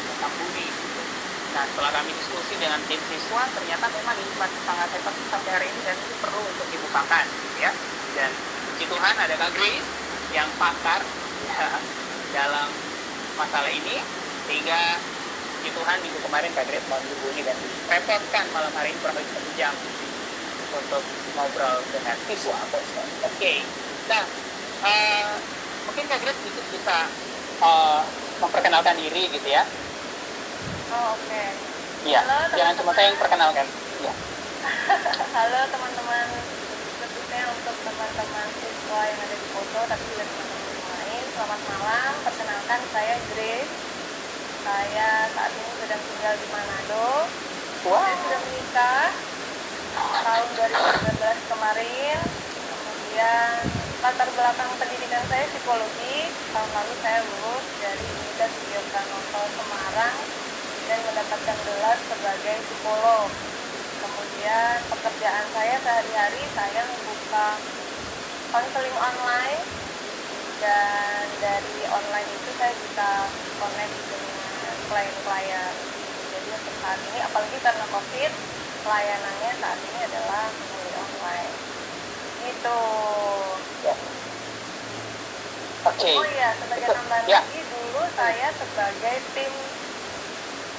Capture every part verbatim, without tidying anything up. limbah sepak bumi. Nah, setelah kami diskusi dengan tim siswa, ternyata memang limbah sepak sepak sampai hari ini dan ini perlu untuk dibukakan, gitu ya. Dan puji Tuhan ada Kak Grace yang pakar ya, dalam masalah ini, sehingga puji Tuhan minggu kemarin Kak Grace mau dihubungi dan direpotkan malam hari ini kurang lebih satu jam untuk ngobrol dengan siswa. Oke, okay. Nah, uh, mungkin Kak Grace sedikit bisa uh, memperkenalkan diri gitu ya. Oh, oke. Okay. Iya, jangan cuma saya yang perkenalkan. Ya. Halo teman-teman, khususnya untuk teman-teman siswa yang ada di foto, tapi juga teman-teman yang lain. Selamat malam, perkenalkan saya Grace. Saya saat ini sedang tinggal di Manado. Wow. Saya sudah menikah tahun dua ribu sembilan belas kemarin. Kemudian latar belakang pendidikan saya psikologi. Tahun lalu saya lulus dari Universitas Diponegoro Semarang dan mendapatkan gelar sebagai psikolog. Kemudian pekerjaan saya sehari-hari saya membuka konseling online, dan dari online itu saya bisa connect dengan klien-klien. Jadi untuk saat ini, apalagi karena COVID, layanannya saat ini adalah melalui online. Gitu. Okay. Oh iya, sebagai tambahan yeah. lagi, dulu saya sebagai tim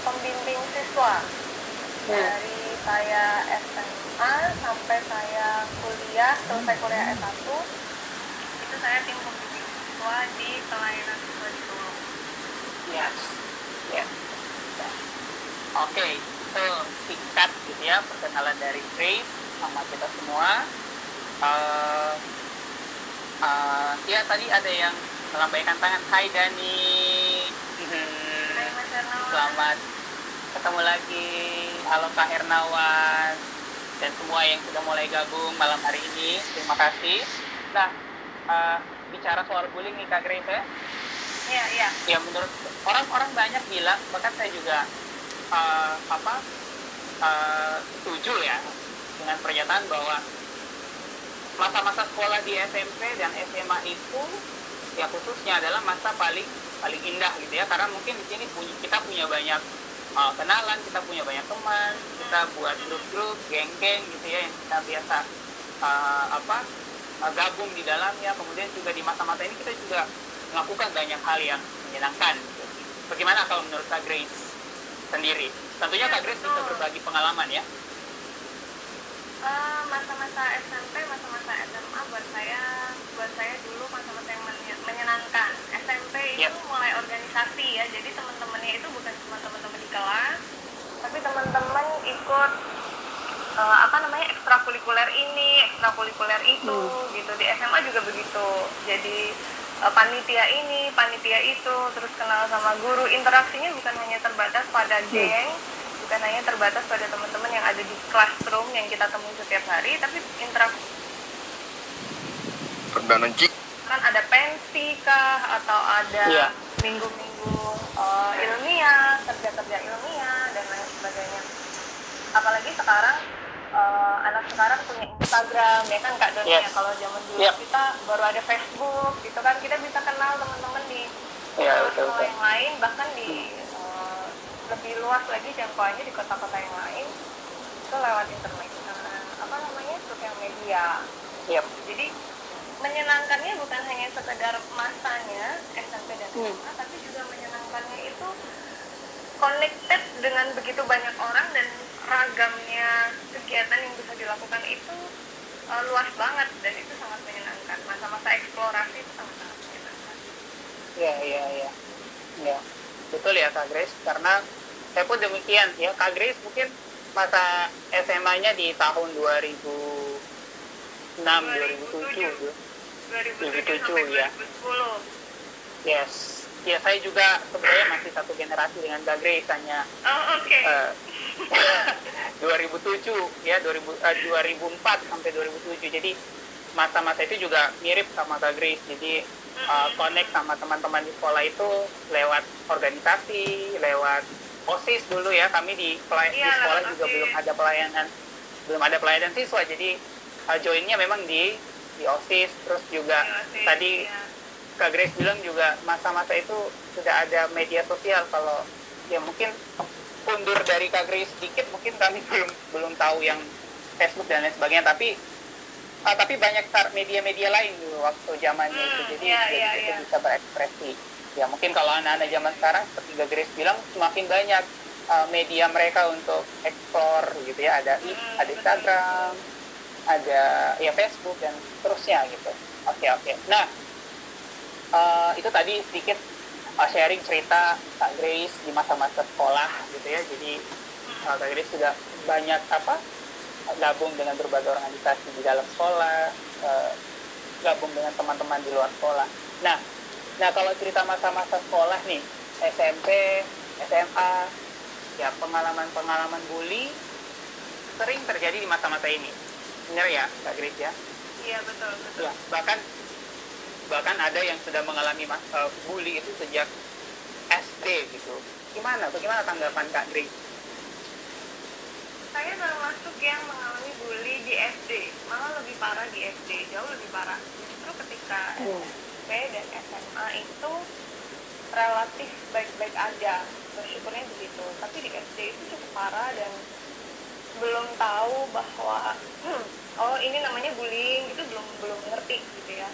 pembimbing siswa hmm. dari saya S M A sampai saya kuliah, selesai kuliah S satu, itu saya tim pembimbing siswa di pelayanan siswa di Solo. Yes, yes. Oke, okay. So singkat gitu ya perkenalan dari Grace sama kita semua. Uh, uh, ya tadi ada yang melambaikan tangan. Hai Dani. Hmm. Hai Mas Hernawan. Selamat ketemu lagi. Halo Kak Hernawan dan semua yang sudah mulai gabung malam hari ini, terima kasih. Nah, uh, bicara soal bullying nih Kak Grace ya? Iya, iya. Ya, menurut orang-orang banyak bilang, bahkan saya juga uh, apa uh, setuju ya dengan pernyataan bahwa masa-masa sekolah di S M P dan S M A itu ya khususnya adalah masa paling paling indah gitu ya, karena mungkin di sini punya, kita punya banyak uh, kenalan, kita punya banyak teman, kita buat grup-grup, geng-geng gitu ya yang kita biasa uh, apa uh, gabung di dalamnya. Kemudian juga di masa-masa ini kita juga melakukan banyak hal yang menyenangkan. Bagaimana kalau menurut Kak Grace sendiri? Tentunya Kak Grace bisa berbagi pengalaman ya. Uh, masa-masa S M P, masa-masa S M A buat saya, buat saya dulu masa-masa yang menyenangkan. S M P itu yep. mulai organisasi ya, jadi teman-temannya itu bukan cuma teman-teman di kelas, tapi teman-teman ikut uh, apa namanya ekstrakurikuler ini, ekstrakurikuler itu, hmm. gitu. Di S M A juga begitu. Jadi uh, panitia ini, panitia itu, terus kenal sama guru. Interaksinya bukan hanya terbatas pada geng. Hmm. Bukan hanya terbatas pada teman-teman yang ada di classroom yang kita temui setiap hari, tapi interaksi perdana jik kan ada pensi kah, atau ada yeah. minggu-minggu uh, ilmiah, kerja-kerja ilmiah dan lain sebagainya. Apalagi sekarang uh, anak sekarang punya Instagram ya kan Kak Doni yes. ya. Kalau zaman dulu yeah. kita baru ada Facebook gitu kan, kita bisa kenal teman-teman di yeah, betul, betul. yang lain, bahkan di lebih luas lagi jangkauannya di kota-kota yang lain itu lewat internet, nah, apa namanya sosial media. Yep. Jadi menyenangkannya bukan hanya sekedar masanya S M P dan S M A, hmm. tapi juga menyenangkannya itu connected dengan begitu banyak orang, dan ragamnya kegiatan yang bisa dilakukan itu uh, luas banget, dan itu sangat menyenangkan. Masa-masa eksplorasi itu sangat-sangat menyenangkan. Ya, ya, ya, ya. Betul ya Kak Grace, karena saya pun demikian ya. Kak Grace mungkin masa S M A-nya di tahun dua ribu enam, dua ribu tujuh, dua ribu tujuh ya. dua ribu sepuluh. Yes, ya saya juga sebenarnya masih satu generasi dengan Kak Grace, hanya oh, okay. uh, dua ribu tujuh ya, dua ribu empat sampai dua ribu tujuh. Jadi masa-masa itu juga mirip sama Kak Grace. Jadi Uh, connect sama teman-teman di sekolah itu lewat organisasi, lewat OSIS dulu ya. Kami di, pelay- iya, di sekolah juga OSIS. belum ada pelayanan, belum ada pelayanan siswa. Jadi uh, joinnya memang di di OSIS. Terus juga OSIS, tadi iya. Kak Grace bilang juga masa-masa itu sudah ada media sosial. Kalau ya mungkin undur dari Kagris sedikit, mungkin kami belum belum tahu yang Facebook dan lain sebagainya, tapi ah, tapi banyak media-media lain dulu waktu zamannya hmm, itu, jadi yeah, itu, yeah, itu yeah. bisa berekspresi. Ya mungkin kalau anak-anak zaman sekarang seperti Grace bilang, semakin banyak uh, media mereka untuk explore gitu ya, ada hmm, ada Instagram, betul. ada ya Facebook dan seterusnya gitu. Oke okay, oke. Okay. Nah uh, itu tadi sedikit uh, sharing cerita Kak Grace di masa-masa sekolah gitu ya. Jadi uh, Kak Grace sudah banyak apa? gabung dengan berbagai organisasi di dalam sekolah, eh, gabung dengan teman-teman di luar sekolah. Nah, nah kalau cerita masa-masa sekolah nih, S M P, S M A, ya pengalaman-pengalaman bully sering terjadi di masa-masa ini. Benar ya, Kak Grace ya? Iya betul betul. Ya, bahkan bahkan ada yang sudah mengalami uh, bully itu sejak S D gitu. Gimana? Bagaimana tanggapan Kak Grace? Saya termasuk yang mengalami bully di S D, malah lebih parah di S D, jauh lebih parah. Justru ketika S M P dan S M A itu relatif baik-baik aja, bersyukurnya begitu. Tapi di S D itu cukup parah dan belum tahu bahwa hmm, oh ini namanya bullying, itu belum belum ngerti gitu ya.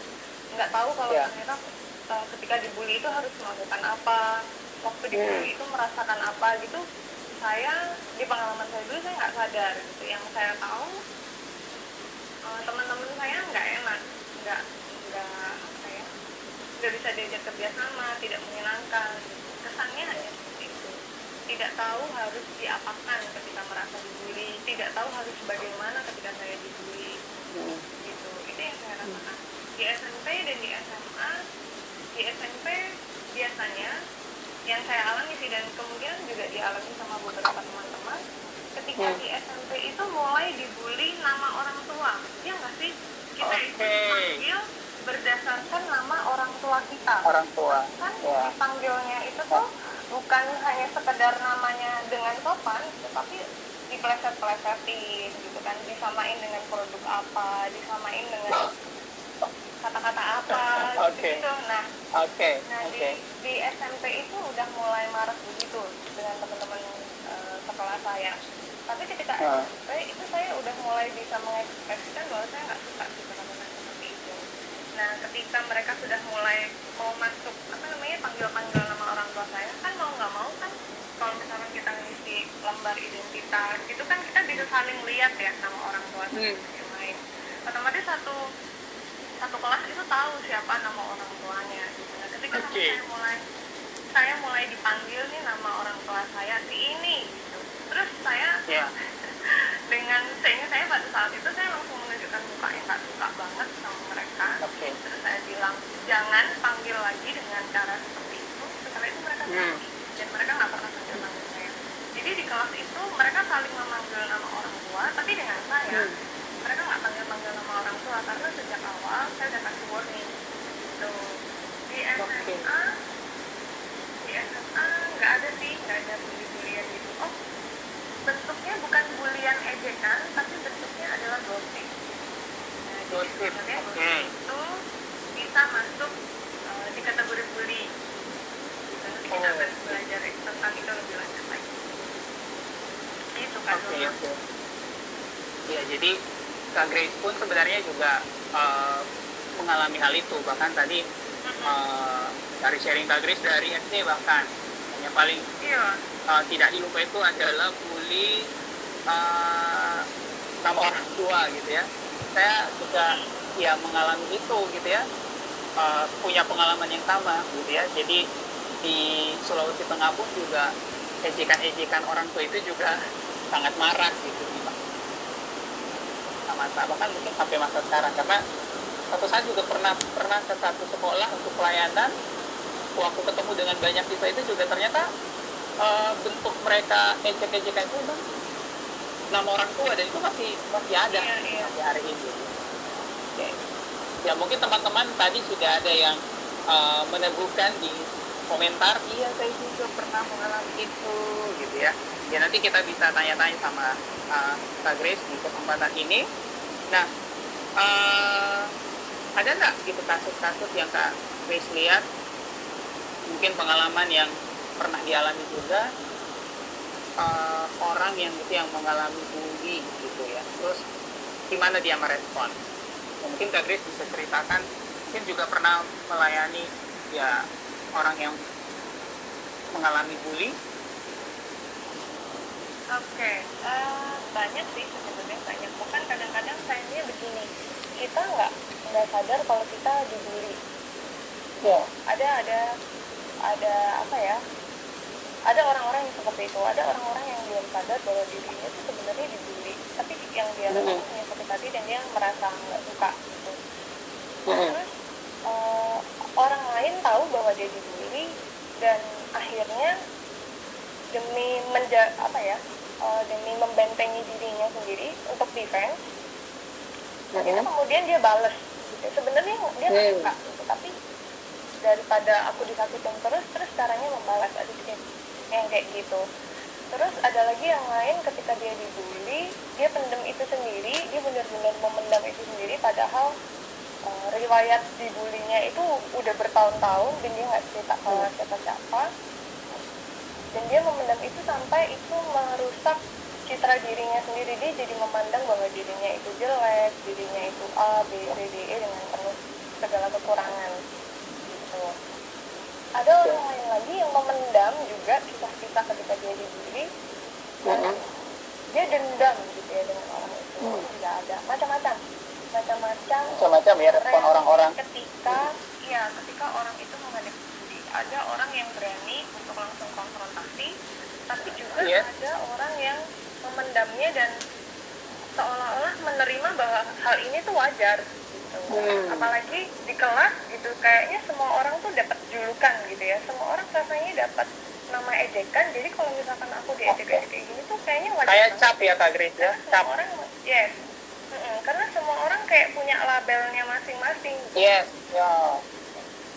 Nggak tahu kalau yeah. ternyata ketika dibully itu harus melakukan apa, waktu dibully itu merasakan apa gitu. Saya di pengalaman saya dulu saya nggak sadar gitu, yang saya tahu teman-teman saya nggak enak, nggak nggak apa ya, nggak bisa diajak kerjasama, tidak menyenangkan, kesannya hanya seperti itu, tidak tahu harus diapakan ketika merasa dibully, tidak tahu harus bagaimana ketika saya dibully, gitu. Itu yang saya rasakan di S M P dan di S M A. Di S M P biasanya yang saya alami sih, dan kemungkinan juga dialami sama beberapa teman-teman, ketika hmm. di S M P itu mulai dibully nama orang tua, ya nggak sih? Kita okay. itu dipanggil berdasarkan nama orang tua kita. Orang tua. Kan yeah. dipanggilnya itu tuh bukan hanya sekedar namanya dengan sopan, tetapi dipleset-plesetin gitu kan, disamain dengan produk apa, disamain dengan kata-kata apa, okay. gitu. Nah, okay. nah okay. Di, di S M P itu udah mulai marak begitu dengan teman-teman uh, sekolah saya. Tapi ketika uh. S M P itu saya udah mulai bisa mengekspresikan bahwa saya nggak suka teman-teman seperti itu. Nah, ketika mereka sudah mulai mau masuk apa namanya panggil-panggil nama orang tua saya, kan mau nggak mau kan kalau misalnya kita ngisi lembar identitas, itu kan kita bisa saling lihat ya sama orang tua hmm. yang lain. Otomatis satu satu kelas itu tahu siapa nama orang tuanya. Nah, ketika okay. saya mulai saya mulai dipanggil nih nama orang tua saya si ini, terus saya yeah. dengan seingat saya pada saat itu saya langsung menunjukkan muka yang tak suka banget sama mereka. Okay. Terus saya bilang jangan panggil lagi dengan cara seperti itu. Setelah itu mereka hmm. dan mereka nggak pernah panggil panggil saya. Jadi di kelas itu mereka saling memanggil nama orang tua, tapi dengan saya. Hmm. Mereka nggak panggil-panggil nama orang tua, karena sejak awal saya udah kasih warning gitu. Di S M A, di S M A nggak ada sih, nggak ada bully-bullyan gitu. Oh, bentuknya bukan bulian ejekan, tapi bentuknya adalah gosip. Nah, gosip okay. itu bisa masuk uh, di kategori bully. Lalu oh. kita akan belajar tentang itu lebih lanjut lagi. Gitu kan. Okay, okay. Ya, jadi Kak Grace pun sebenarnya juga uh, mengalami hal itu. Bahkan tadi uh, dari sharing Kak Grace dari S D, bahkan yang paling yeah. uh, tidak dilupa itu adalah bully uh, sama orang tua gitu ya. Saya juga ya mengalami itu gitu ya, uh, punya pengalaman yang sama gitu ya. Jadi di Sulawesi Tengah pun juga ejekan-ejekan orang tua itu juga sangat marak gitu, masa bahkan mungkin sampai masa sekarang. Karena satu saat juga pernah pernah ke satu sekolah untuk pelayanan, waktu ketemu dengan banyak siswa itu juga ternyata e, bentuk mereka ejek-ejekan itu bang nama orang tua, dan itu masih masih ada ya, ya. Masih hari ini. Oke. Ya mungkin teman-teman tadi sudah ada yang e, meneguhkan di komentar, iya saya juga pernah mengalami itu gitu ya. Ya nanti kita bisa tanya-tanya sama uh, Kak Grace di kesempatan ini. Nah, uh, ada nggak gitu kasus-kasus yang Kak Grace lihat, mungkin pengalaman yang pernah dialami juga uh, orang yang gitu yang mengalami bully gitu ya. Terus gimana dia merespon? Mungkin Kak Grace bisa ceritakan, mungkin juga pernah melayani ya orang yang mengalami bully. Oke, okay. uh, banyak sih sebenarnya banyak. Bukan kadang-kadang sayangnya begini, kita nggak nggak sadar kalau kita dibully. Yeah. Ada ada ada apa ya? Ada orang-orang yang seperti itu. Ada orang-orang yang belum sadar bahwa dirinya itu sebenarnya dibully. Tapi yang dia lakukan mm-hmm. hanya seperti tadi dan dia merasa nggak suka gitu. Mm-hmm. Terus uh, orang lain tahu bahwa dia dibully dan akhirnya demi menja apa ya uh, demi membentengi dirinya sendiri untuk defense, akhirnya mm-hmm. kemudian dia balas. Sebenarnya dia nggak mm. suka, gitu. Tapi daripada aku disakitin terus, terus caranya membalas aduh yang kayak gitu. Terus ada lagi yang lain ketika dia dibully, dia pendem itu sendiri, dia benar-benar memendam itu sendiri. Padahal uh, riwayat dibulinya itu udah bertahun-tahun dan dia nggak cerita ke mm. siapa-siapa. Dan dia memendam itu sampai itu merusak citra dirinya sendiri. Dia jadi memandang bahwa dirinya itu jelek, dirinya itu A, B, C, D, E dengan penuh segala kekurangan gitu. Ada orang lain lagi yang memendam juga kisah-kisah ketika dia dibully, mm-hmm. dia dendam gitu ya dengan orang itu. mm. Nggak ada macam-macam macam-macam macam-macam ya respon orang-orang ketika mm. ya ketika orang itu menghadapi bully. Ada orang yang berani untuk langsung konfrontasi, tapi juga yes. ada orang yang memendamnya dan seolah-olah menerima bahwa hal ini tuh wajar gitu. hmm. Apalagi di kelas gitu, kayaknya semua orang tuh dapat julukan gitu ya, semua orang rasanya dapat nama ejekan. Jadi kalau misalkan aku diejek-ejek kayak gini tuh kayaknya wajar kayak banget. Cap ya Kak Grace ya, cap orang yes mm-mm. karena semua orang kayak punya labelnya masing-masing gitu. Yes yeah.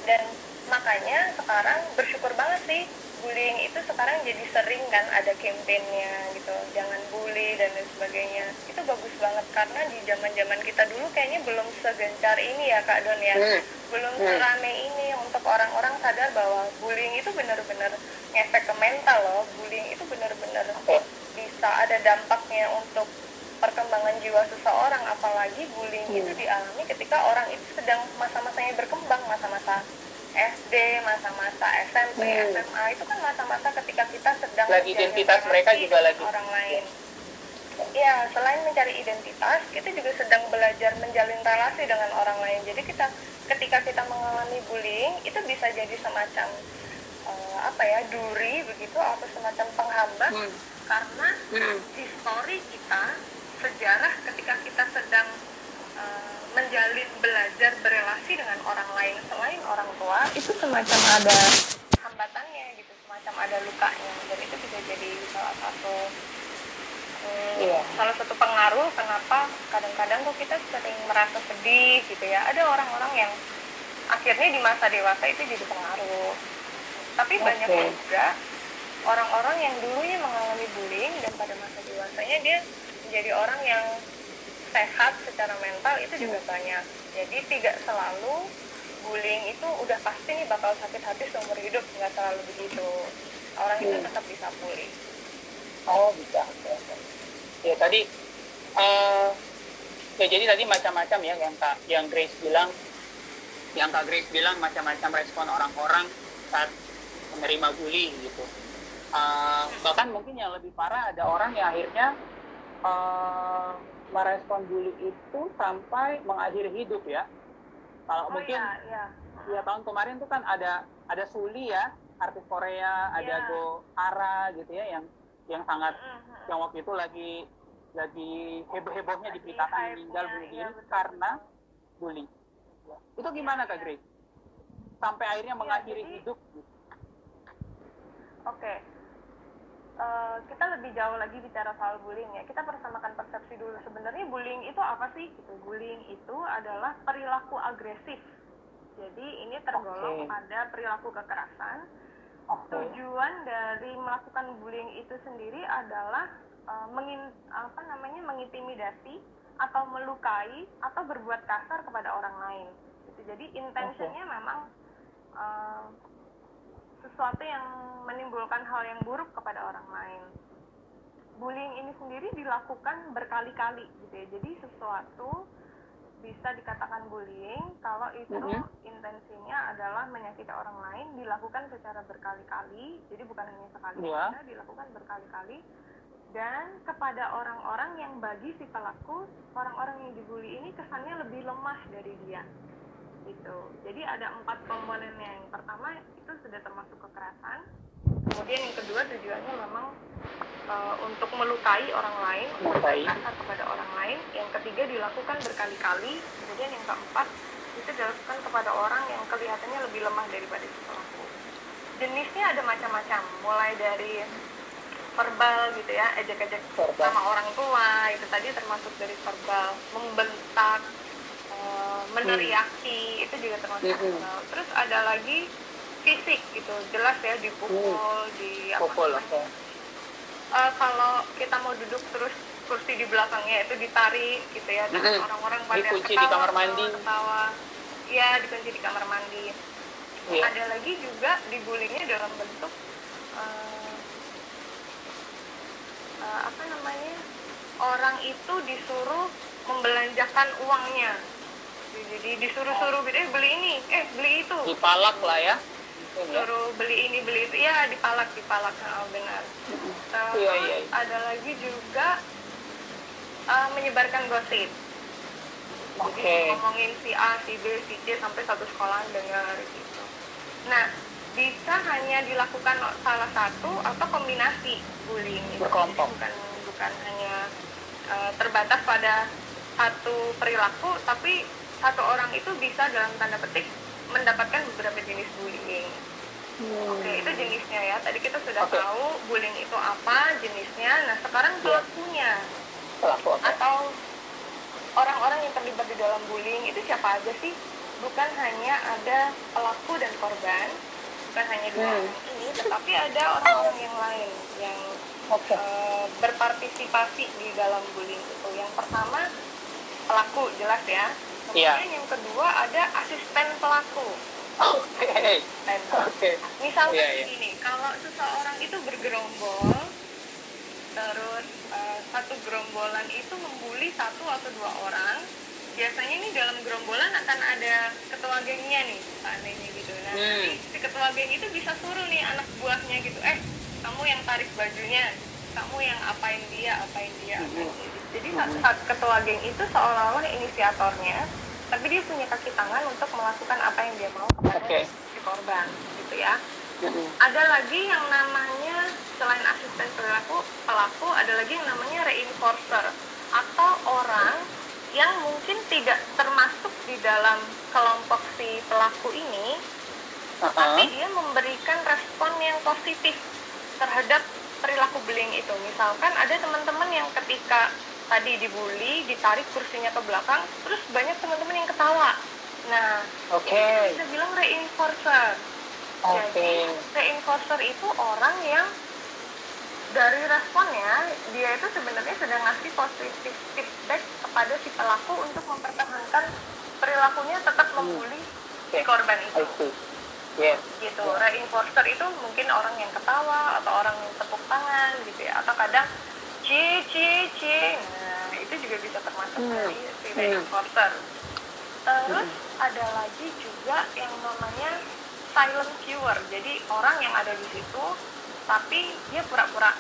Dan makanya sekarang bersyukur banget sih bullying itu sekarang jadi sering kan, ada kampanyenya gitu, jangan bully dan lain sebagainya. Itu bagus banget karena di zaman-zaman kita dulu kayaknya belum segencar ini ya Kak Don ya, mm. belum mm. serame ini untuk orang-orang sadar bahwa bullying itu benar-benar ngefek ke mental loh. Bullying itu benar-benar oh. bisa ada dampaknya untuk perkembangan jiwa seseorang, apalagi bullying mm. itu dialami ketika orang itu sedang masa-masanya berkembang, masa-masa S D, masa-masa S M P, hmm. S M A, itu kan masa-masa ketika kita sedang lagi identitas mereka juga lagi orang lain. Ya, selain mencari identitas, kita juga sedang belajar menjalin relasi dengan orang lain. Jadi kita ketika kita mengalami bullying, itu bisa jadi semacam uh, apa ya, duri begitu atau semacam penghambat hmm. karena hmm. histori kita, sejarah ketika kita sedang uh, menjalin belajar berelasi dengan orang lain selain orang tua, itu semacam ada hambatannya gitu, semacam ada lukanya. Dan itu bisa jadi salah satu hmm, yeah. salah satu pengaruh kenapa kadang-kadang kok kita sering merasa sedih gitu ya. Ada orang-orang yang akhirnya di masa dewasa itu jadi pengaruh. Tapi okay. banyak juga orang-orang yang dulunya mengalami bullying dan pada masa dewasanya dia menjadi orang yang sehat secara mental, itu juga banyak. Jadi tidak selalu bullying itu udah pasti nih bakal sakit hati seumur hidup, nggak selalu begitu. Orang hmm. itu tetap bisa pulih. Oh bisa. Ya tadi uh, ya jadi tadi macam-macam ya yang Kak, yang Grace bilang, yang Kak Grace bilang macam-macam respon orang-orang saat menerima bullying gitu. Uh, bahkan mungkin yang lebih parah ada orang yang akhirnya uh, merespon bully itu sampai mengakhiri hidup ya. Kalau oh, mungkin ya, ya. ya tahun kemarin tuh kan ada ada Sulli ya, artis Korea, ya. ada Go Ara gitu ya, yang yang sangat mm-hmm. yang waktu itu lagi lagi heboh-hebohnya diberitakan meninggal bunuh diri karena bully. Itu gimana Kak Grace? Sampai akhirnya mengakhiri ya, jadi, hidup. Gitu. Oke. Okay. Uh, kita lebih jauh lagi bicara soal bullying ya. Kita persamakan persepsi dulu. Sebenarnya bullying itu apa sih? Gitu. Bullying itu adalah perilaku agresif. Jadi ini tergolong okay. pada perilaku kekerasan. Okay. Tujuan dari melakukan bullying itu sendiri adalah uh, mengin, apa namanya mengintimidasi atau melukai atau berbuat kasar kepada orang lain. Gitu. Jadi intentionnya okay. memang uh, sesuatu yang menimbulkan hal yang buruk kepada orang lain. Bullying ini sendiri dilakukan berkali-kali gitu ya. Jadi sesuatu bisa dikatakan bullying kalau itu mm-hmm. intensinya adalah menyakiti orang lain, dilakukan secara berkali-kali. Jadi bukan hanya sekali, yeah. saja, dilakukan berkali-kali. Dan kepada orang-orang yang bagi si pelaku, orang-orang yang dibully ini kesannya lebih lemah dari dia. Gitu. Jadi ada empat komponennya. Yang pertama itu sudah termasuk kekerasan. Kemudian yang kedua tujuannya memang e, untuk melukai orang lain, untuk berkata kepada orang lain. Yang ketiga dilakukan berkali-kali. Kemudian yang keempat itu dilakukan kepada orang yang kelihatannya lebih lemah daripada si pelaku. Jenisnya ada macam-macam, mulai dari verbal gitu ya, ejek-ejek sama orang tua, itu tadi termasuk dari verbal, membentak, e, meneriaki, hmm. itu juga termasuk hmm. verbal. Terus ada lagi fisik gitu, jelas ya, dipukul, hmm. di apa namanya, e, kalau kita mau duduk terus kursi di belakangnya itu ditarik gitu ya, terus hmm. orang-orang pada dikunci ketawa, di kamar mandi. ketawa, ya dikunci di kamar mandi. Yeah. Ada lagi juga dibullyingnya dalam bentuk e, apa namanya, orang itu disuruh membelanjakan uangnya, jadi disuruh-suruh eh beli ini, eh beli itu, dipalak lah ya, suruh beli ini beli itu, ya dipalak dipalak nah, benar. Terus iya, iya. ada lagi juga uh, menyebarkan gosip, jadi okay. ngomongin si A, si B, si C sampai satu sekolah dengar gitu. Nah, bisa hanya dilakukan salah satu atau kombinasi bullying itu, bukan bukan hanya uh, terbatas pada satu perilaku, tapi satu orang itu bisa dalam tanda petik mendapatkan beberapa jenis bullying. Hmm. Oke, itu jenisnya ya. Tadi kita sudah okay. tahu bullying itu apa jenisnya. Nah, sekarang pelakunya pelaku, okay. atau orang-orang yang terlibat di dalam bullying itu siapa aja sih? Bukan hanya ada pelaku dan korban. Bukan hanya dua hmm. orang ini, tetapi ada orang-orang yang lain yang okay. uh, berpartisipasi di dalam bullying itu. Yang pertama pelaku, jelas ya. Kemudian yeah. yang kedua ada asisten pelaku. Oke. Okay. Okay. Misalnya yeah, yeah. gini, kalau seseorang itu bergerombol, terus uh, satu gerombolan itu membuli satu atau dua orang. Biasanya ini dalam gerombolan akan ada ketua gengnya nih, seandainya gitu. Nah, hmm. si ketua geng itu bisa suruh nih anak buahnya gitu, eh kamu yang tarik bajunya, kamu yang apain dia, apain dia. Hmm. Jadi saat, saat ketua geng itu seolah-olah inisiatornya, tapi dia punya kaki tangan untuk melakukan apa yang dia mau kepada okay. si korban, gitu ya. Hmm. Ada lagi yang namanya, selain asisten pelaku, pelaku ada lagi yang namanya reinforcer, atau orang yang mungkin tidak termasuk di dalam kelompok si pelaku ini, uh-huh. tapi dia memberikan respon yang positif terhadap perilaku bullying itu. Misalkan ada teman-teman yang ketika tadi dibully, ditarik kursinya ke belakang, terus banyak teman-teman yang ketawa. Nah, okay. kita bilang reinforcer. Okay. Jadi reinforcer itu orang yang dari responnya, dia itu sebenarnya sedang ngasih positif feedback kepada si pelaku untuk mempertahankan perilakunya tetap membuli hmm. si korban itu. Yeah. Gitu. Yeah. Reinforcer itu mungkin orang yang ketawa atau orang yang tepuk tangan gitu ya, atau kadang cie cie cie. Nah, itu juga bisa termasuk hmm. dari si reinforcer. Terus hmm. ada lagi juga yang namanya silent viewer. Jadi orang yang ada di situ tapi dia pura-pura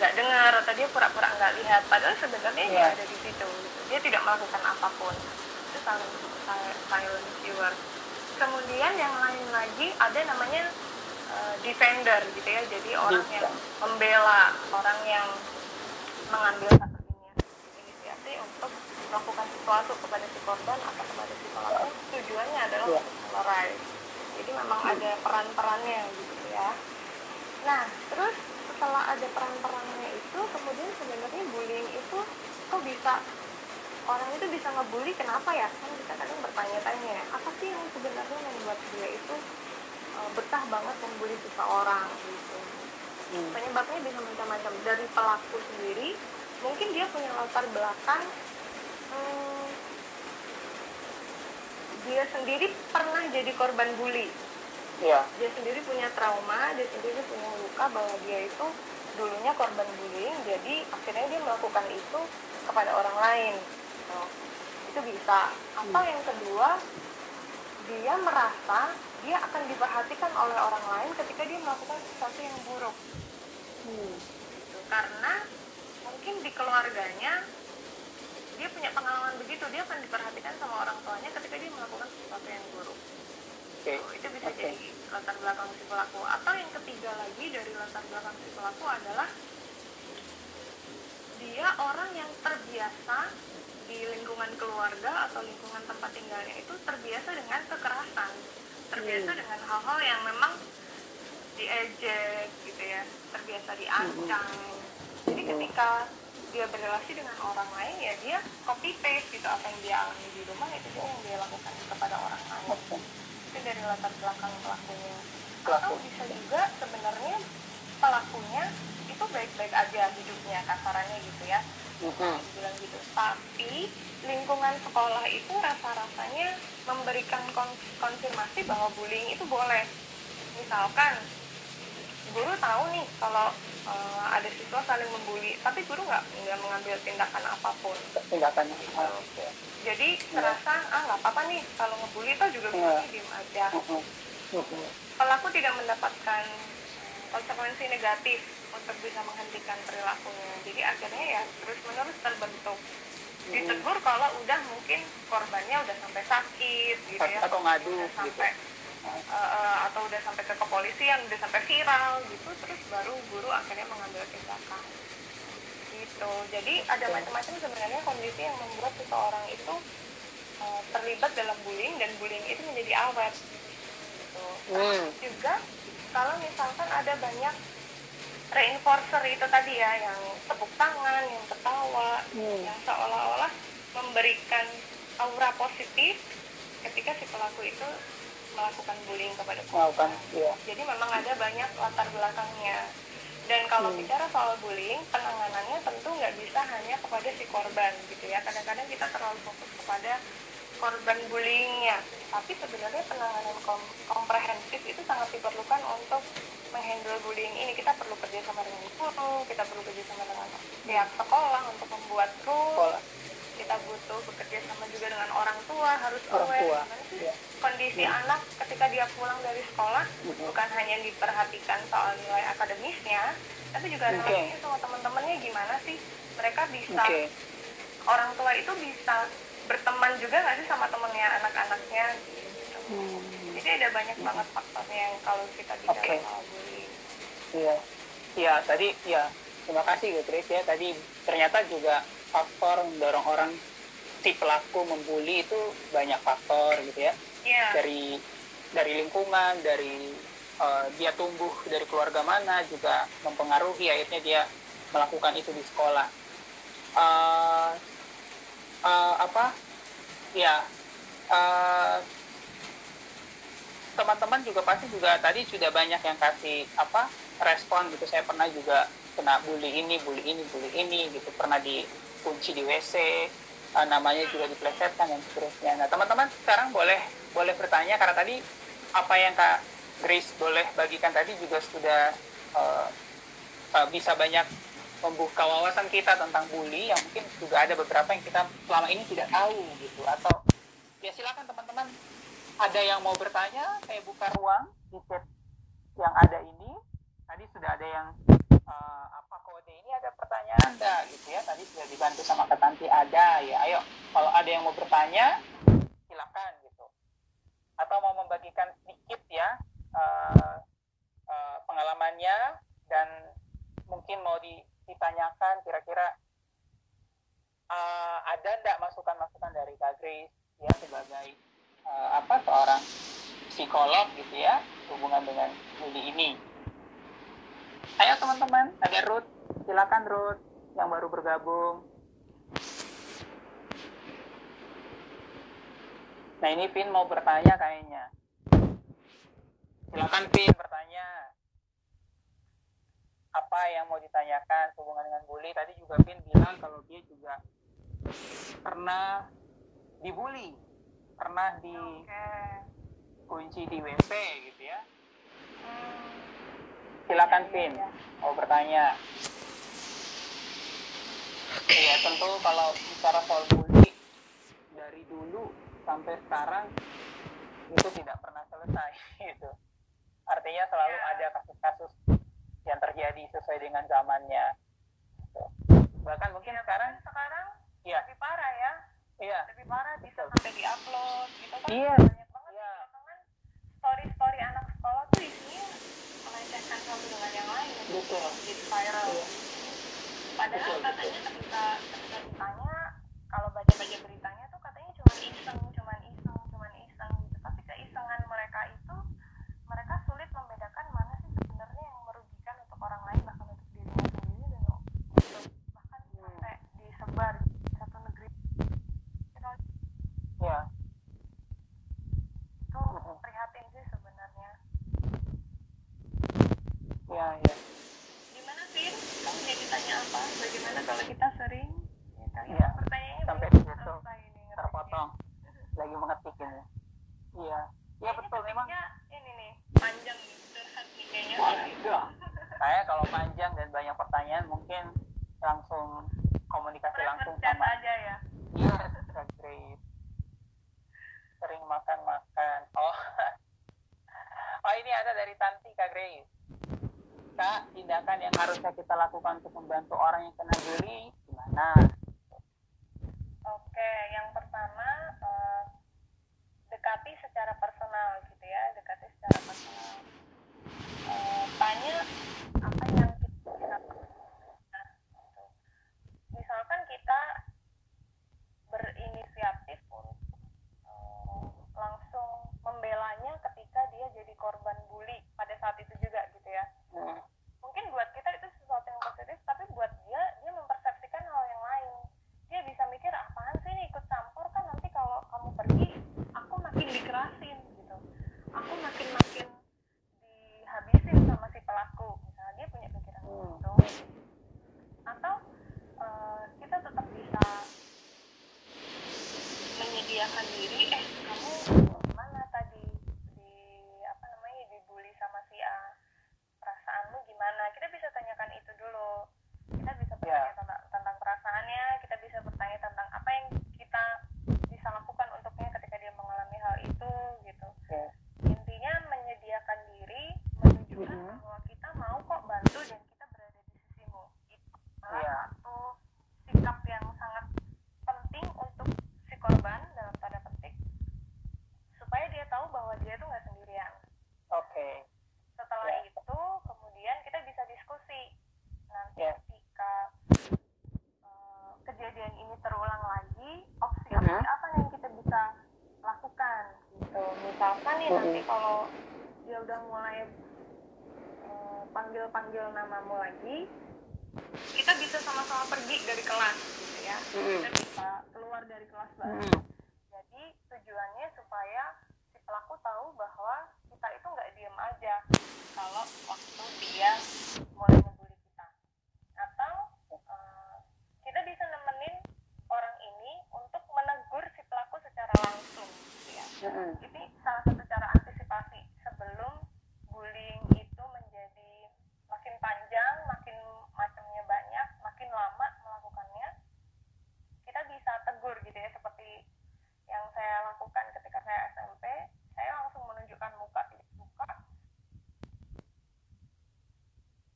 nggak uh, dengar atau dia pura-pura nggak lihat, padahal sebenarnya yeah. dia ada di situ, dia tidak melakukan apapun. Itu silent viewer. Kemudian yang lain lagi ada namanya uh, defender gitu ya, jadi orang yeah. yang membela, orang yang mengambil satu inisiatif untuk melakukan sesuatu kepada si korban atau kepada si pelaku, tujuannya adalah yeah. untuk melerai. Jadi memang yeah. ada peran-perannya gitu ya. Nah, terus setelah ada peran-perannya itu, kemudian sebenarnya bullying itu kok bisa, orang itu bisa ngebully kenapa ya? Kan kita kadang bertanya-tanya ya, apa sih yang sebenarnya membuat dia itu e, betah banget membully seseorang gitu. Hmm. Penyebabnya bisa macam-macam. Dari pelaku sendiri, mungkin dia punya latar belakang, hmm, dia sendiri pernah jadi korban bully. Iya. Dia sendiri punya trauma, dia sendiri punya luka bahwa dia itu dulunya korban bullying, jadi akhirnya dia melakukan itu kepada orang lain. Nah, itu bisa. Atau yang kedua, dia merasa dia akan diperhatikan oleh orang lain ketika dia melakukan sesuatu yang buruk. Hmm. Karena mungkin di keluarganya dia punya pengalaman begitu, dia akan diperhatikan sama orang tuanya ketika dia melakukan sesuatu yang buruk. Okay. So, itu bisa okay. jadi latar belakang si pelaku. Atau yang ketiga lagi dari latar belakang si pelaku adalah dia orang yang terbiasa di lingkungan keluarga atau lingkungan tempat tinggalnya itu terbiasa dengan kekerasan, terbiasa hmm. dengan hal-hal yang memang diejek gitu ya, terbiasa diancam. Hmm. Jadi ketika dia berrelasi dengan orang lain, ya dia copy paste gitu, apa yang dia alami di rumah itu dia yang dia lakukan kepada orang lain. Okay. Itu dari latar belakang pelakunya. Pelaku. Atau bisa juga sebenarnya pelakunya itu baik-baik aja hidupnya, kasarannya gitu ya. Mm-hmm. Bilang gitu. Tapi lingkungan sekolah itu rasa-rasanya memberikan konfirmasi bahwa bullying itu boleh. Misalkan guru tahu nih kalau uh, ada siswa saling membuli, tapi guru nggak nggak mengambil tindakan apapun. Tindakan gitu. Oh, okay. Jadi terasa yeah. ah nggak apa-apa nih kalau ngebully itu juga bisa yeah. diem aja. Uh-huh. Uh-huh. Pelaku tidak mendapatkan konsekuensi negatif untuk bisa menghentikan perilakunya. Jadi akhirnya ya terus-menerus terbentuk. Hmm. Ditegur kalau udah mungkin korbannya udah sampai sakit gitu ya, atau ngadu udah sampai, gitu. Uh, atau udah sampai ke kepolisian, udah sampai viral gitu, terus baru guru akhirnya mengambil tindakan gitu. Jadi ada macam-macam sebenarnya kondisi yang membuat seseorang itu uh, terlibat dalam bullying dan bullying itu menjadi awet gitu. Hmm. Juga kalau misalkan ada banyak reinforcer itu tadi ya, yang tepuk tangan, yang ketawa, hmm. yang seolah-olah memberikan aura positif ketika si pelaku itu melakukan bullying kepada korban. Iya. Jadi memang ada banyak latar belakangnya. Dan kalau hmm. bicara soal bullying, penanganannya tentu nggak bisa hanya kepada si korban gitu ya. Kadang-kadang kita terlalu fokus kepada korban bullyingnya, tapi sebenarnya penanganan kom- komprehensif itu sangat diperlukan untuk menghandle bullying ini. Kita perlu kerja sama dengan guru, kita perlu kerja sama dengan pihak sekolah untuk membuat rules. Kita butuh bekerja sama juga dengan orang tua, harus orang aware tua. Ya. Kondisi ya. Anak ketika dia pulang dari sekolah, ya. Bukan hanya diperhatikan soal nilai akademisnya, tapi juga okay. relasinya sama teman-temannya gimana sih mereka bisa okay. orang tua itu bisa berteman juga nggak sih sama temannya anak-anaknya gitu. Hmm. Jadi ada banyak hmm. banget faktornya yang kalau kita bicara okay. soal bullying. Iya, ya tadi ya terima kasih Grace ya, tadi ternyata juga faktor mendorong orang si pelaku membuli itu banyak faktor gitu ya, yeah. dari dari lingkungan, dari uh, dia tumbuh dari keluarga mana juga mempengaruhi akhirnya dia melakukan itu di sekolah. Uh, uh, apa ya uh, teman-teman juga pasti juga tadi sudah banyak yang kasih apa respon gitu, saya pernah juga kena bully ini, bully ini, bully ini gitu, pernah di kunci di W C, uh, namanya juga diplesetkan dan seterusnya. Nah teman-teman sekarang boleh boleh bertanya, karena tadi apa yang Kak Grace boleh bagikan tadi juga sudah uh, uh, bisa banyak membuka wawasan kita tentang bully yang mungkin juga ada beberapa yang kita selama ini tidak tahu gitu. Atau ya silakan teman-teman, ada yang mau bertanya, saya buka ruang di chat yang ada ini. Tadi sudah ada yang uh, apa kode ini ada pertanyaan ada gitu ya, tadi sudah dibantu sama Kak Tanti ada ya. Ayo kalau ada yang mau bertanya silakan gitu, atau mau membagikan sedikit ya uh, uh, pengalamannya dan mungkin mau di, ditanyakan kira-kira uh, ada nggak masukan-masukan dari Kak Grace ya sebagai uh, apa seorang psikolog gitu ya hubungan dengan bully ini. Ayo teman-teman, ada Ruth, silakan Ruth yang baru bergabung. Nah ini Finn mau bertanya kayaknya, silakan Finn bertanya apa yang mau ditanyakan hubungan dengan bully. Tadi juga Finn bilang kalau dia juga pernah dibully, pernah di okay. kunci di W C gitu ya. Silakan Pin, mau bertanya. Ya tentu kalau bicara soal kunci dari dulu sampai sekarang itu tidak pernah selesai gitu. Artinya selalu ada kasus-kasus yang terjadi sesuai dengan zamannya. Bahkan mungkin ya, sekarang sekarang ya. lebih parah ya. Iya. Lebih parah bisa betul. Sampai diupload gitu kan. Iya. Banyak banget ya. Teman-teman story-story anak sekolah tuh isinya melecehkan satu dengan yang lain. Betul. Jadi viral. Betul. Padahal betul, katanya betul. ketika ketika ditanya kalau baca-baca beritanya tuh katanya cuma iseng, cuma iseng, cuma iseng. Tapi keisengan mereka itu mereka sulit membedakan mana sih sebenarnya yang merugikan untuk orang lain bahkan untuk dirinya sendiri dan bahkan sampai disebar di satu negeri. Ya. Itu prihatin sih sebenarnya. Ya, ya. Gimana Pin? Kamu jadi tanya apa? Bagaimana kalau kita sering? Ya, pertanyaannya sampai besok terpotong. Lagi mengetik ini. Iya. Ya betul memang. Ini nih panjang curhat nih kayaknya. Wah, saya kalau panjang dan banyak pertanyaan mungkin langsung komunikasi langsung sama aja ya. Iya, Kak Grace. Sering makan-makan. Oh. Oh, ini ada dari Santi, Kak Grace. Kak, tindakan yang harusnya kita lakukan untuk membantu orang yang kena bully gimana? Oke, yang pertama eh, dekati secara personal gitu ya, dekati secara personal. Eh, tanya apa yang kita bisa lakukan. Misalkan kita berinisiatif untuk eh, langsung membelanya ketika dia jadi korban bully pada saat itu juga gitu ya. Hmm. Mungkin buat kita itu sesuatu yang positif, tapi buat dia dia mempersepsikan hal yang lain. Dia bisa mikir apaan sih ini ikut campur kan nanti kalau kamu pergi aku makin dikerasin gitu, aku makin makin dihabisin sama si pelaku misalnya, dia punya pikiran gitu. Atau uh, kita tetap bisa menyediakan diri, eh kamu gimana tadi di apa namanya dibully sama si A, perasaanmu gimana, kita bisa tanyakan itu dulu. Kita bisa bertanya yeah. tentang, tentang perasaannya, kita bisa bertanya tentang apa yang kita bisa lakukan untuknya ketika dia mengalami hal itu gitu. Yeah. Intinya menyediakan diri, menunjukkan mm-hmm. bahwa kita mau kok bantu dan kita berada di sisimu. Itu salah yeah. satu sikap yang sangat penting untuk si korban dalam tanda petik, supaya dia tahu bahwa dia tuh nggak sendirian. Oke. Okay. Setelah yeah. itu kemudian kita bisa diskusi nanti. Yeah. Kejadian ini terulang lagi, opsi uh-huh. apa yang kita bisa lakukan gitu. Misalkan nih uh-huh. nanti kalau dia udah mulai uh, panggil-panggil namamu lagi, kita bisa sama-sama pergi dari kelas gitu ya. Uh-huh. Kita bisa keluar dari kelas baru. Uh-huh. Jadi tujuannya supaya si pelaku tahu bahwa kita itu nggak diem aja kalau waktu dia mulai ngebully kita. Atau uh, kita bisa orang ini untuk menegur si pelaku secara langsung ya. Mm-hmm. Ini salah satu cara antisipasi sebelum bullying itu menjadi makin panjang, makin macamnya banyak, makin lama melakukannya. Kita bisa tegur gitu ya, seperti yang saya lakukan ketika saya S M P, saya langsung menunjukkan muka tidak suka.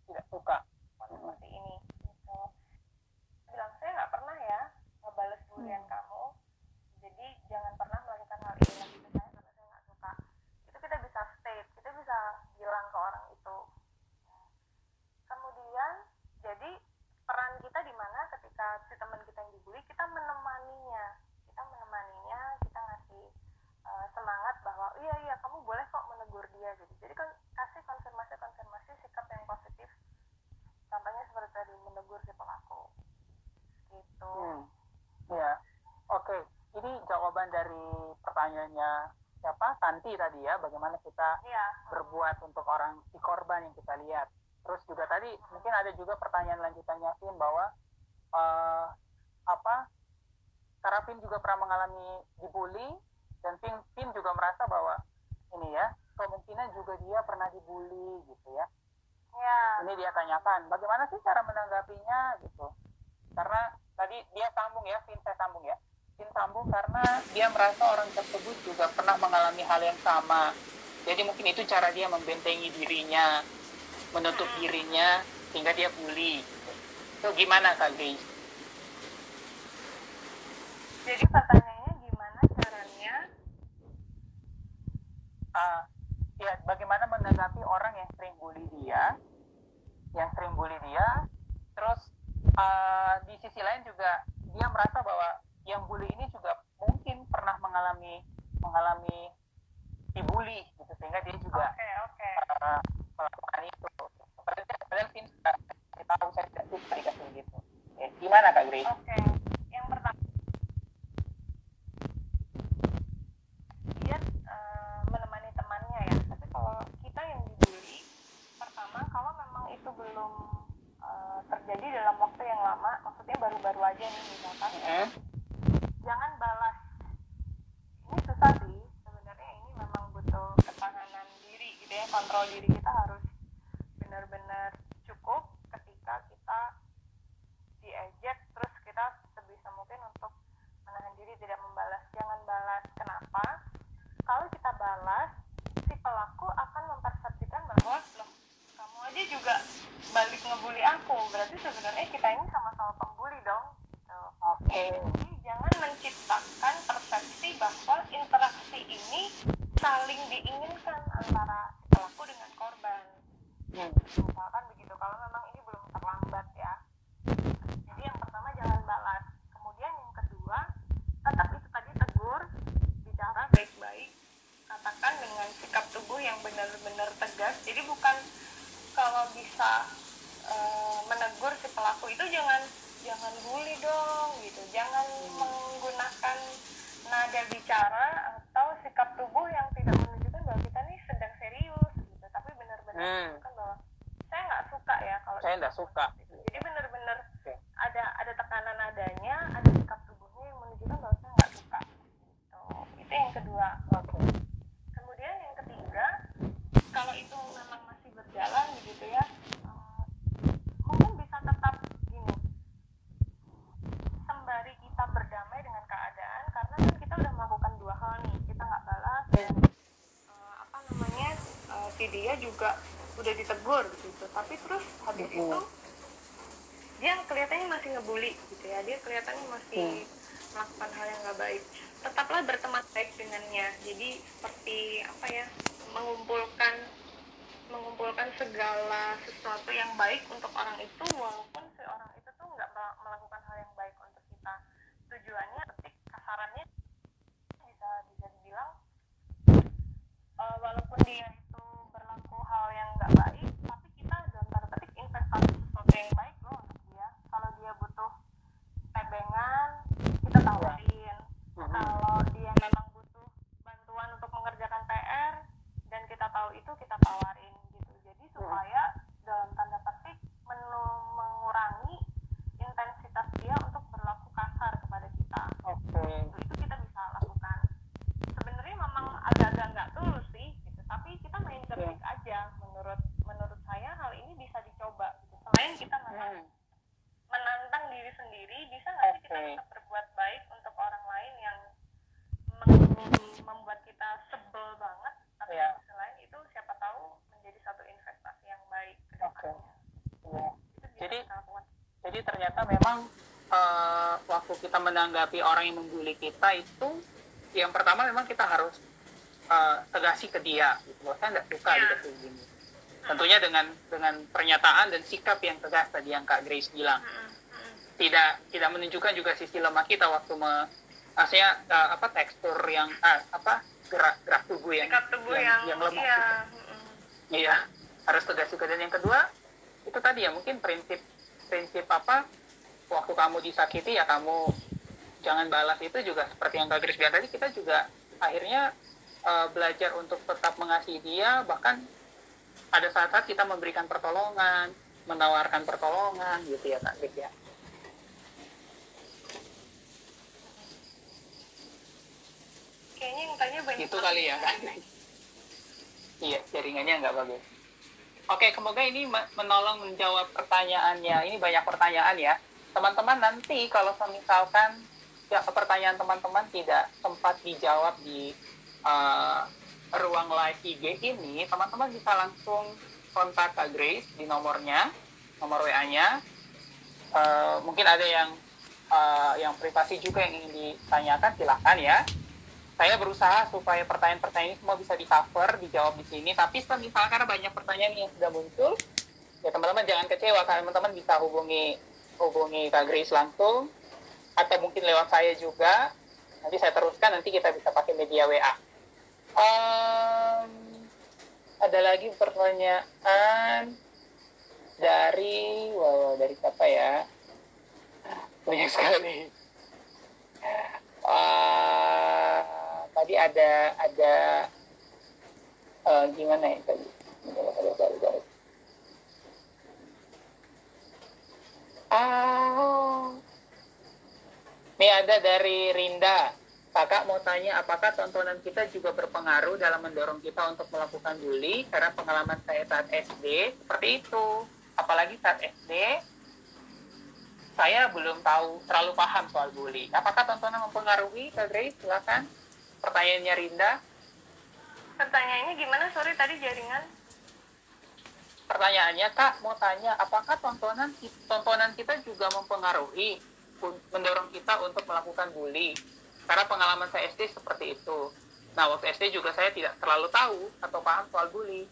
Tidak suka. Seperti ini. Gitu. Bilang saya nggak pernah ya balas bulian kamu, jadi jangan pernah melakukan hal ini lagi ke saya karena saya nggak suka. Itu kita bisa state, kita bisa bilang ke orang itu. Kemudian jadi peran kita di mana ketika si teman kita yang dibully, kita menemaninya, kita menemaninya, kita ngasih uh, semangat bahwa iya iya kamu boleh kok menegur dia gitu. Jadi kan kasih konfirmasi-konfirmasi sikap yang positif, contohnya seperti tadi menegur si pelaku gitu. Hmm. Ya, oke. Okay. Ini jawaban dari pertanyaannya siapa? Santi tadi ya, bagaimana kita ya. berbuat untuk orang si korban yang kita lihat. Terus juga tadi mungkin ada juga pertanyaan lanjutannya Finn bahwa uh, apa? Karena Finn juga pernah mengalami dibully dan Finn, Finn juga merasa bahwa nih ya, kemungkinan juga dia pernah dibully gitu ya. Ya. Ini dia tanyakan, bagaimana sih cara menanggapinya gitu. Karena tadi dia sambung ya, Finn saya sambung ya. Finn sambung karena dia merasa orang tersebut juga pernah mengalami hal yang sama. Jadi mungkin itu cara dia membentengi dirinya, menutup dirinya, sehingga dia bully. Itu gimana Kak Grace? Jadi pertanyaannya gimana caranya? Uh, ya, bagaimana menanggapi orang yang sering bully dia, yang sering bully dia, terus uh, di sisi lain juga dia merasa bahwa yang bully ini juga mungkin pernah mengalami mengalami dibully, gitu, sehingga dia juga okay, okay. Uh, melakukan itu. Padahal Finn tidak tahu saya tidak suka dikasih gitu. Ya, gimana Kak Grace? Oke, okay. Yang pertama dia uh, menemani temannya ya. Tapi kalau kita yang dibully, pertama kalau memang itu belum uh, terjadi dalam waktu yang lama, maksudnya baru-baru aja nih misalkan, mm-hmm. jangan balas. Ini susah sih. Ketahanan diri gitu ya, kontrol diri kita harus benar-benar cukup ketika kita diejek, terus kita sebisa mungkin untuk menahan diri tidak membalas. Jangan balas, kenapa? Kalau kita balas, si pelaku akan mempersepsikan bahwa loh, kamu aja juga balik ngebully aku, berarti sebenarnya kita ini sama-sama pembuli dong gitu. Oke, okay. Jadi jangan menciptakan persepsi bahwa interaksi ini saling diinginkan antara pelaku dengan korban. Misalkan begitu, kalau memang ini belum terlambat ya. Jadi yang pertama jangan balas. Kemudian yang kedua, tetap itu tadi tegur, bicara baik-baik, katakan dengan sikap tubuh yang benar-benar tegas. Jadi bukan kalau bisa e, menegur si pelaku itu jangan jangan bully dong gitu. Jangan menggunakan nada bicara atau sikap tubuh yang tidak menunjukkan bahwa kita nih sedang serius gitu, tapi benar-benar hmm. menunjukkan bahwa saya nggak suka ya kalau saya nggak suka gitu. Jadi benar-benar okay. ada ada tekanan nadanya, ada sikap tubuhnya yang menunjukkan bahwa saya nggak suka gitu. Itu yang kedua. Okay. Kemudian yang ketiga, kalau itu memang masih berjalan begitu ya, um, mungkin bisa tetap gini, sembari kita berdamai dengan keadaan, karena kan kita udah melakukan dua hal nih, kita nggak balas dan uh, apa namanya uh, si dia juga udah ditegur gitu, tapi terus habis mm-hmm. itu dia kelihatannya masih ngebully gitu ya, dia kelihatannya masih mm. melakukan hal yang nggak baik. Tetaplah berteman baik dengannya. Jadi seperti apa ya, mengumpulkan mengumpulkan segala sesuatu yang baik untuk orang itu, walaupun si orang itu tuh nggak melakukan hal yang baik untuk kita. Tujuannya ketik kasarannya bisa bisa dibilang uh, walaupun dia itu berlaku hal yang nggak baik, tapi kita dalam tanda petik investasi sesuatu yang baik loh untuk dia. Kalau dia butuh tebengan, kita tawarin. Kalau dia memang butuh bantuan untuk mengerjakan P R dan kita tahu itu, kita tawarin gitu. Jadi supaya dalam tanda petik men- mengurangi intensitas dia untuk berlaku kasar kepada kita. Okay. Itu kita bisa lakukan. Sebenarnya memang agak-agak nggak tulus sih, gitu. Tapi kita main cerdik yeah. aja. Menurut menurut saya hal ini bisa dicoba. Gitu. Selain kita memang menantang diri sendiri, bisa nggak sih okay. kita bisa berbuat baik untuk orang lain yang mem- membuat kita sebel banget. Tapi yeah. selain itu siapa tahu menjadi satu investasi yang baik ke depannya. Okay. Yeah. Jadi Jadi ternyata memang uh, waktu kita menanggapi orang yang membuli kita itu, yang pertama memang kita harus uh, tegasi ke dia, gitu. Bahwa saya nggak suka ya. Dikasih gini. Tentunya dengan dengan pernyataan dan sikap yang tegas tadi yang Kak Grace bilang, tidak tidak menunjukkan juga sisi lemah kita waktu me, maksudnya uh, apa tekstur yang uh, apa gerak gerak tubuh yang tubuh yang, yang, yang lemah. Iya. Iya, harus tegasi ke dia. Yang kedua itu tadi ya, mungkin prinsip prinsip apa, waktu kamu disakiti ya kamu jangan balas, itu juga seperti yang Kak Grace bilang tadi, kita juga akhirnya uh, belajar untuk tetap mengasihi dia, bahkan ada saat-saat kita memberikan pertolongan, menawarkan pertolongan gitu ya Kak Grace ya. Kayaknya yang tanya banyak itu kali ya Kak Grace. Iya, jaringannya nggak bagus. Oke, semoga ini menolong menjawab pertanyaannya. Ini banyak pertanyaan ya. Teman-teman nanti kalau misalkan ya, pertanyaan teman-teman tidak sempat dijawab di uh, ruang live I G ini, teman-teman bisa langsung kontak Kak Grace di nomornya, nomor W A-nya. Uh, mungkin ada yang uh, yang privasi juga yang ingin ditanyakan, silakan ya. Saya berusaha supaya pertanyaan-pertanyaan ini semua bisa di-cover, dijawab di sini. Tapi misalnya karena banyak pertanyaan yang sudah muncul, ya teman-teman jangan kecewa. Teman-teman bisa hubungi hubungi Kak Grace langsung, atau mungkin lewat saya juga. Nanti saya teruskan, nanti kita bisa pakai media W A. Um, ada lagi pertanyaan dari, wow, dari siapa ya? Banyak sekali. Uh, tadi ada ada uh, gimana ya tadi? Ah, ini ada dari Rinda. Kakak mau tanya, apakah tontonan kita juga berpengaruh dalam mendorong kita untuk melakukan bully? Karena pengalaman saya saat S D seperti itu. Apalagi saat S D, saya belum tahu terlalu paham soal bully. Apakah tontonan mempengaruhi, Kak Grace? Silakan. Pertanyaannya Rinda. Pertanyaannya gimana? Sorry, tadi jaringan. Pertanyaannya, Kak, mau tanya, apakah tontonan tontonan kita juga mempengaruhi, mendorong kita untuk melakukan bully? Karena pengalaman saya S D seperti itu. Nah, waktu S D juga saya tidak terlalu tahu atau paham soal bully.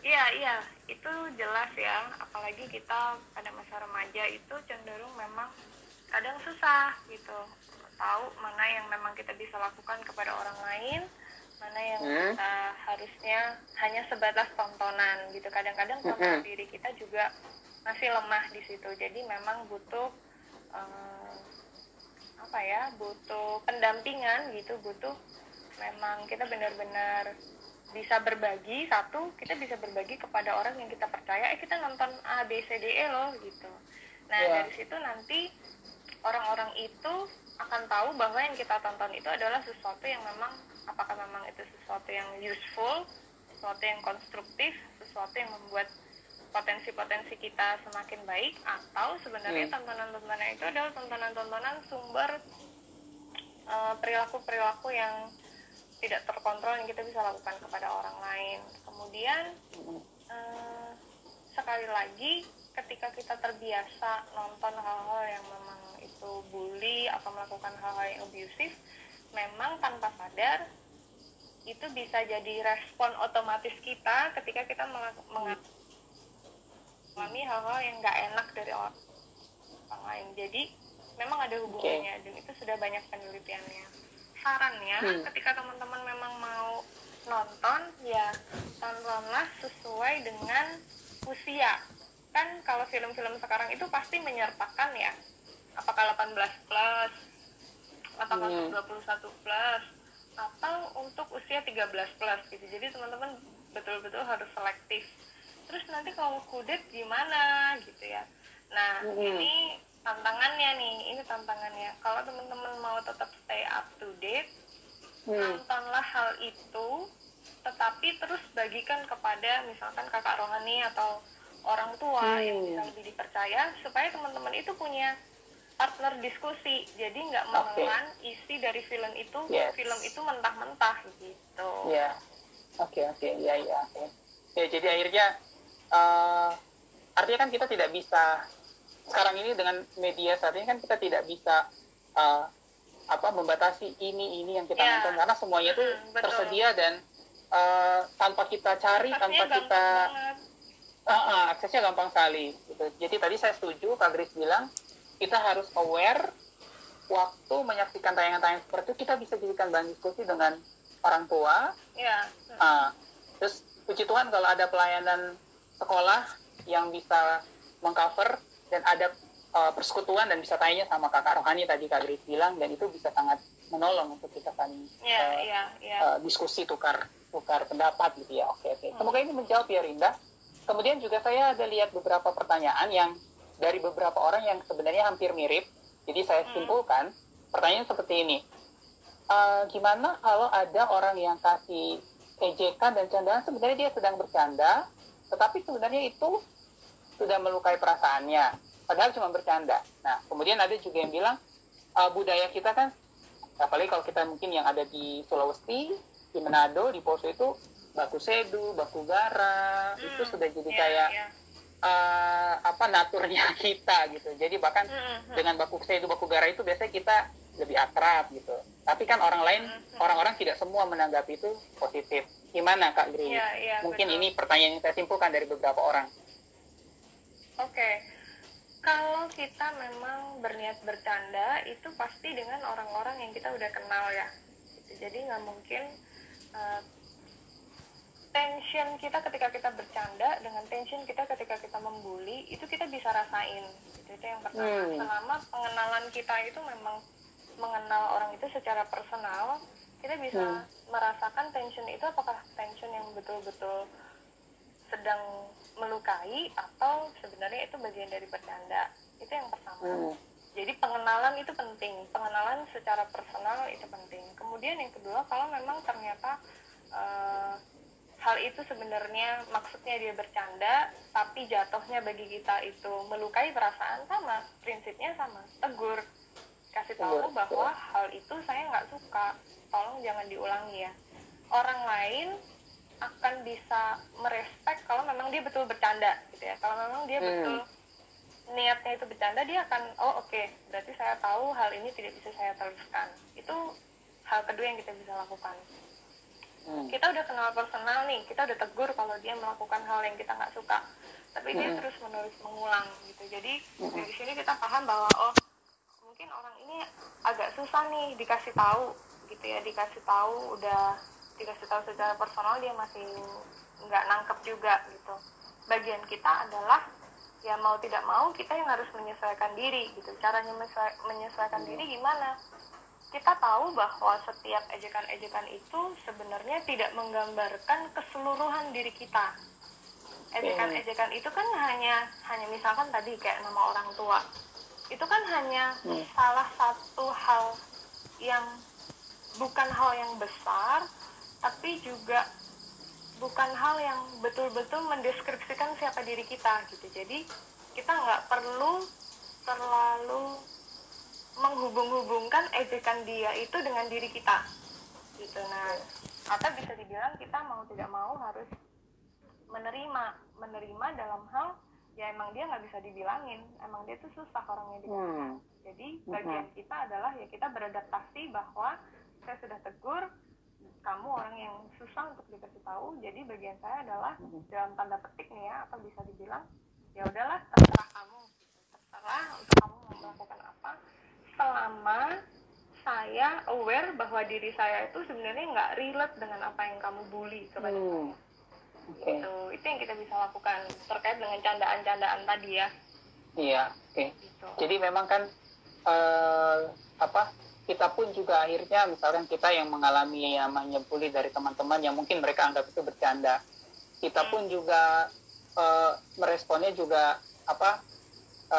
Iya, iya. Itu jelas ya. Apalagi kita pada masa remaja itu cenderung memang kadang susah gitu. Tahu mana yang memang kita bisa lakukan kepada orang lain, mana yang hmm? kita harusnya hanya sebatas tontonan gitu. Kadang-kadang kontrol hmm. diri kita juga masih lemah di situ. Jadi memang butuh um, apa ya, butuh pendampingan gitu, butuh memang kita benar-benar bisa berbagi. Satu, kita bisa berbagi kepada orang yang kita percaya, eh kita nonton A B C D E loh gitu. Nah, yeah. dari situ nanti orang-orang itu akan tahu bahwa yang kita tonton itu adalah sesuatu yang memang, apakah memang itu sesuatu yang useful, sesuatu yang konstruktif, sesuatu yang membuat potensi-potensi kita semakin baik, atau sebenarnya hmm. tontonan-tontonan itu adalah tontonan-tontonan sumber uh, perilaku-perilaku yang tidak terkontrol yang kita bisa lakukan kepada orang lain. Kemudian uh, sekali lagi, ketika kita terbiasa nonton hal-hal yang memang itu bully atau melakukan hal-hal yang abusive, memang tanpa sadar itu bisa jadi respon otomatis kita ketika kita mengalami hal-hal yang nggak enak dari orang lain. Jadi memang ada hubungannya, okay. dan itu sudah banyak penelitiannya. Sarannya, hmm. ketika teman-teman memang mau nonton, ya tontonlah sesuai dengan usia. Kan kalau film-film sekarang itu pasti menyertakan ya, apakah delapan belas plus, apakah hmm. dua puluh satu plus, atau untuk usia tiga belas plus gitu. Jadi teman-teman betul-betul harus selektif. Terus nanti kalau kudet gimana gitu ya. Nah, hmm. ini tantangannya nih, ini tantangannya. Kalau teman-teman mau tetap stay up to date, hmm. nontonlah hal itu, tetapi terus bagikan kepada misalkan kakak rohani atau orang tua hmm. yang bisa lebih dipercaya, supaya teman-teman itu punya partner diskusi, jadi nggak menelan okay. isi dari film itu, yes. film itu mentah-mentah gitu. Ya, oke oke, ya ya. Ya, jadi akhirnya uh, artinya kan kita tidak bisa sekarang ini dengan media saat ini kan kita tidak bisa uh, apa membatasi ini ini yang kita yeah. nonton, karena semuanya itu hmm, tersedia dan uh, tanpa kita cari, tanpa kita banget. Uh-uh, aksesnya gampang sekali gitu. Jadi tadi saya setuju Kak Grace bilang kita harus aware waktu menyaksikan tayangan-tayangan seperti itu. Kita bisa jadikan bahan diskusi dengan orang tua ya. uh, Terus puji Tuhan kalau ada pelayanan sekolah yang bisa mengcover dan ada uh, persekutuan dan bisa tanya sama kakak rohani tadi Kak Grace bilang, dan itu bisa sangat menolong untuk kita saling ya, uh, ya, ya. Uh, diskusi, tukar tukar pendapat gitu ya. Oke, oke. Semoga ini menjawab ya Rinda. Kemudian juga saya ada lihat beberapa pertanyaan yang dari beberapa orang yang sebenarnya hampir mirip. Jadi saya simpulkan pertanyaan seperti ini. E, gimana kalau ada orang yang kasih ejekan dan candaan, sebenarnya dia sedang bercanda, tetapi sebenarnya itu sudah melukai perasaannya, padahal cuma bercanda. Nah, kemudian ada juga yang bilang, uh, budaya kita kan, apalagi kalau kita mungkin yang ada di Sulawesi, di Manado, di Poso itu, baku sedu, baku bara, mm, itu sudah jadi yeah, kayak yeah. Uh, apa naturnya kita gitu. Jadi bahkan mm-hmm. dengan baku sedu, baku bara itu biasanya kita lebih akrab gitu. Tapi kan orang lain, mm-hmm. orang-orang tidak semua menanggapi itu positif. Gimana Kak Grace? Yeah, yeah, Mungkin betul. Ini pertanyaan yang saya simpulkan dari beberapa orang. Oke, okay. Kalau kita memang berniat bercanda itu pasti dengan orang-orang yang kita udah kenal ya. Jadi nggak mungkin uh, tension kita ketika kita bercanda dengan tension kita ketika kita membuli itu kita bisa rasain. Itu, itu yang pertama. Hmm. Selama pengenalan kita itu memang mengenal orang itu secara personal, kita bisa hmm. merasakan tension itu apakah tension yang betul-betul sedang melukai atau sebenarnya itu bagian dari bercanda. Itu yang pertama. Hmm. Jadi pengenalan itu penting, pengenalan secara personal itu penting. Kemudian yang kedua, kalau memang ternyata uh, hal itu sebenarnya maksudnya dia bercanda, tapi jatuhnya bagi kita itu melukai perasaan, sama, prinsipnya sama, tegur, kasih tahu bahwa hal itu saya nggak suka, tolong jangan diulangi ya. Orang lain akan bisa merespek kalau memang dia betul bercanda gitu ya. Kalau memang dia betul hmm. niatnya itu bercanda, dia akan oh oke okay, berarti saya tahu hal ini tidak bisa saya teruskan. Itu hal kedua yang kita bisa lakukan. hmm. Kita udah kenal personal nih, kita udah tegur kalau dia melakukan hal yang kita nggak suka, tapi hmm. dia terus menerus mengulang gitu. Jadi hmm. dari sini kita paham bahwa oh mungkin orang ini agak susah nih dikasih tahu gitu ya, dikasih tahu udah dikasih tahu secara personal dia masih nggak nangkep juga gitu. Bagian kita adalah ya mau tidak mau kita yang harus menyesuaikan diri gitu. Caranya menyesuaikan diri gimana? Kita tahu bahwa setiap ejekan-ejekan itu sebenarnya tidak menggambarkan keseluruhan diri kita. Ejekan-ejekan itu kan hanya hanya misalkan tadi kayak nama orang tua, itu kan hanya salah satu hal yang bukan hal yang besar, tapi juga bukan hal yang betul-betul mendeskripsikan siapa diri kita gitu. Jadi kita nggak perlu terlalu menghubung-hubungkan ejekan dia itu dengan diri kita gitu. Nah, atau bisa dibilang kita mau tidak mau harus menerima menerima dalam hal ya emang dia nggak bisa dibilangin, emang dia tuh susah orangnya dibilangin. Hmm. Jadi bagian kita adalah ya kita beradaptasi bahwa saya sudah tegur, kamu orang yang susah untuk dikasih tahu, jadi bagian saya adalah dalam tanda petik nih ya, atau bisa dibilang ya udahlah terserah kamu, terserah untuk kamu mau melakukan apa, selama saya aware bahwa diri saya itu sebenarnya nggak relate dengan apa yang kamu bully kepada hmm. saya. Okay. Itu itu yang kita bisa lakukan terkait dengan candaan-candaan tadi ya. Iya, oke. Okay. Gitu. Jadi memang kan uh, apa? kita pun juga akhirnya misalkan kita yang mengalami yang menyebuli dari teman-teman yang mungkin mereka anggap itu bercanda, kita pun juga e, meresponnya juga apa e,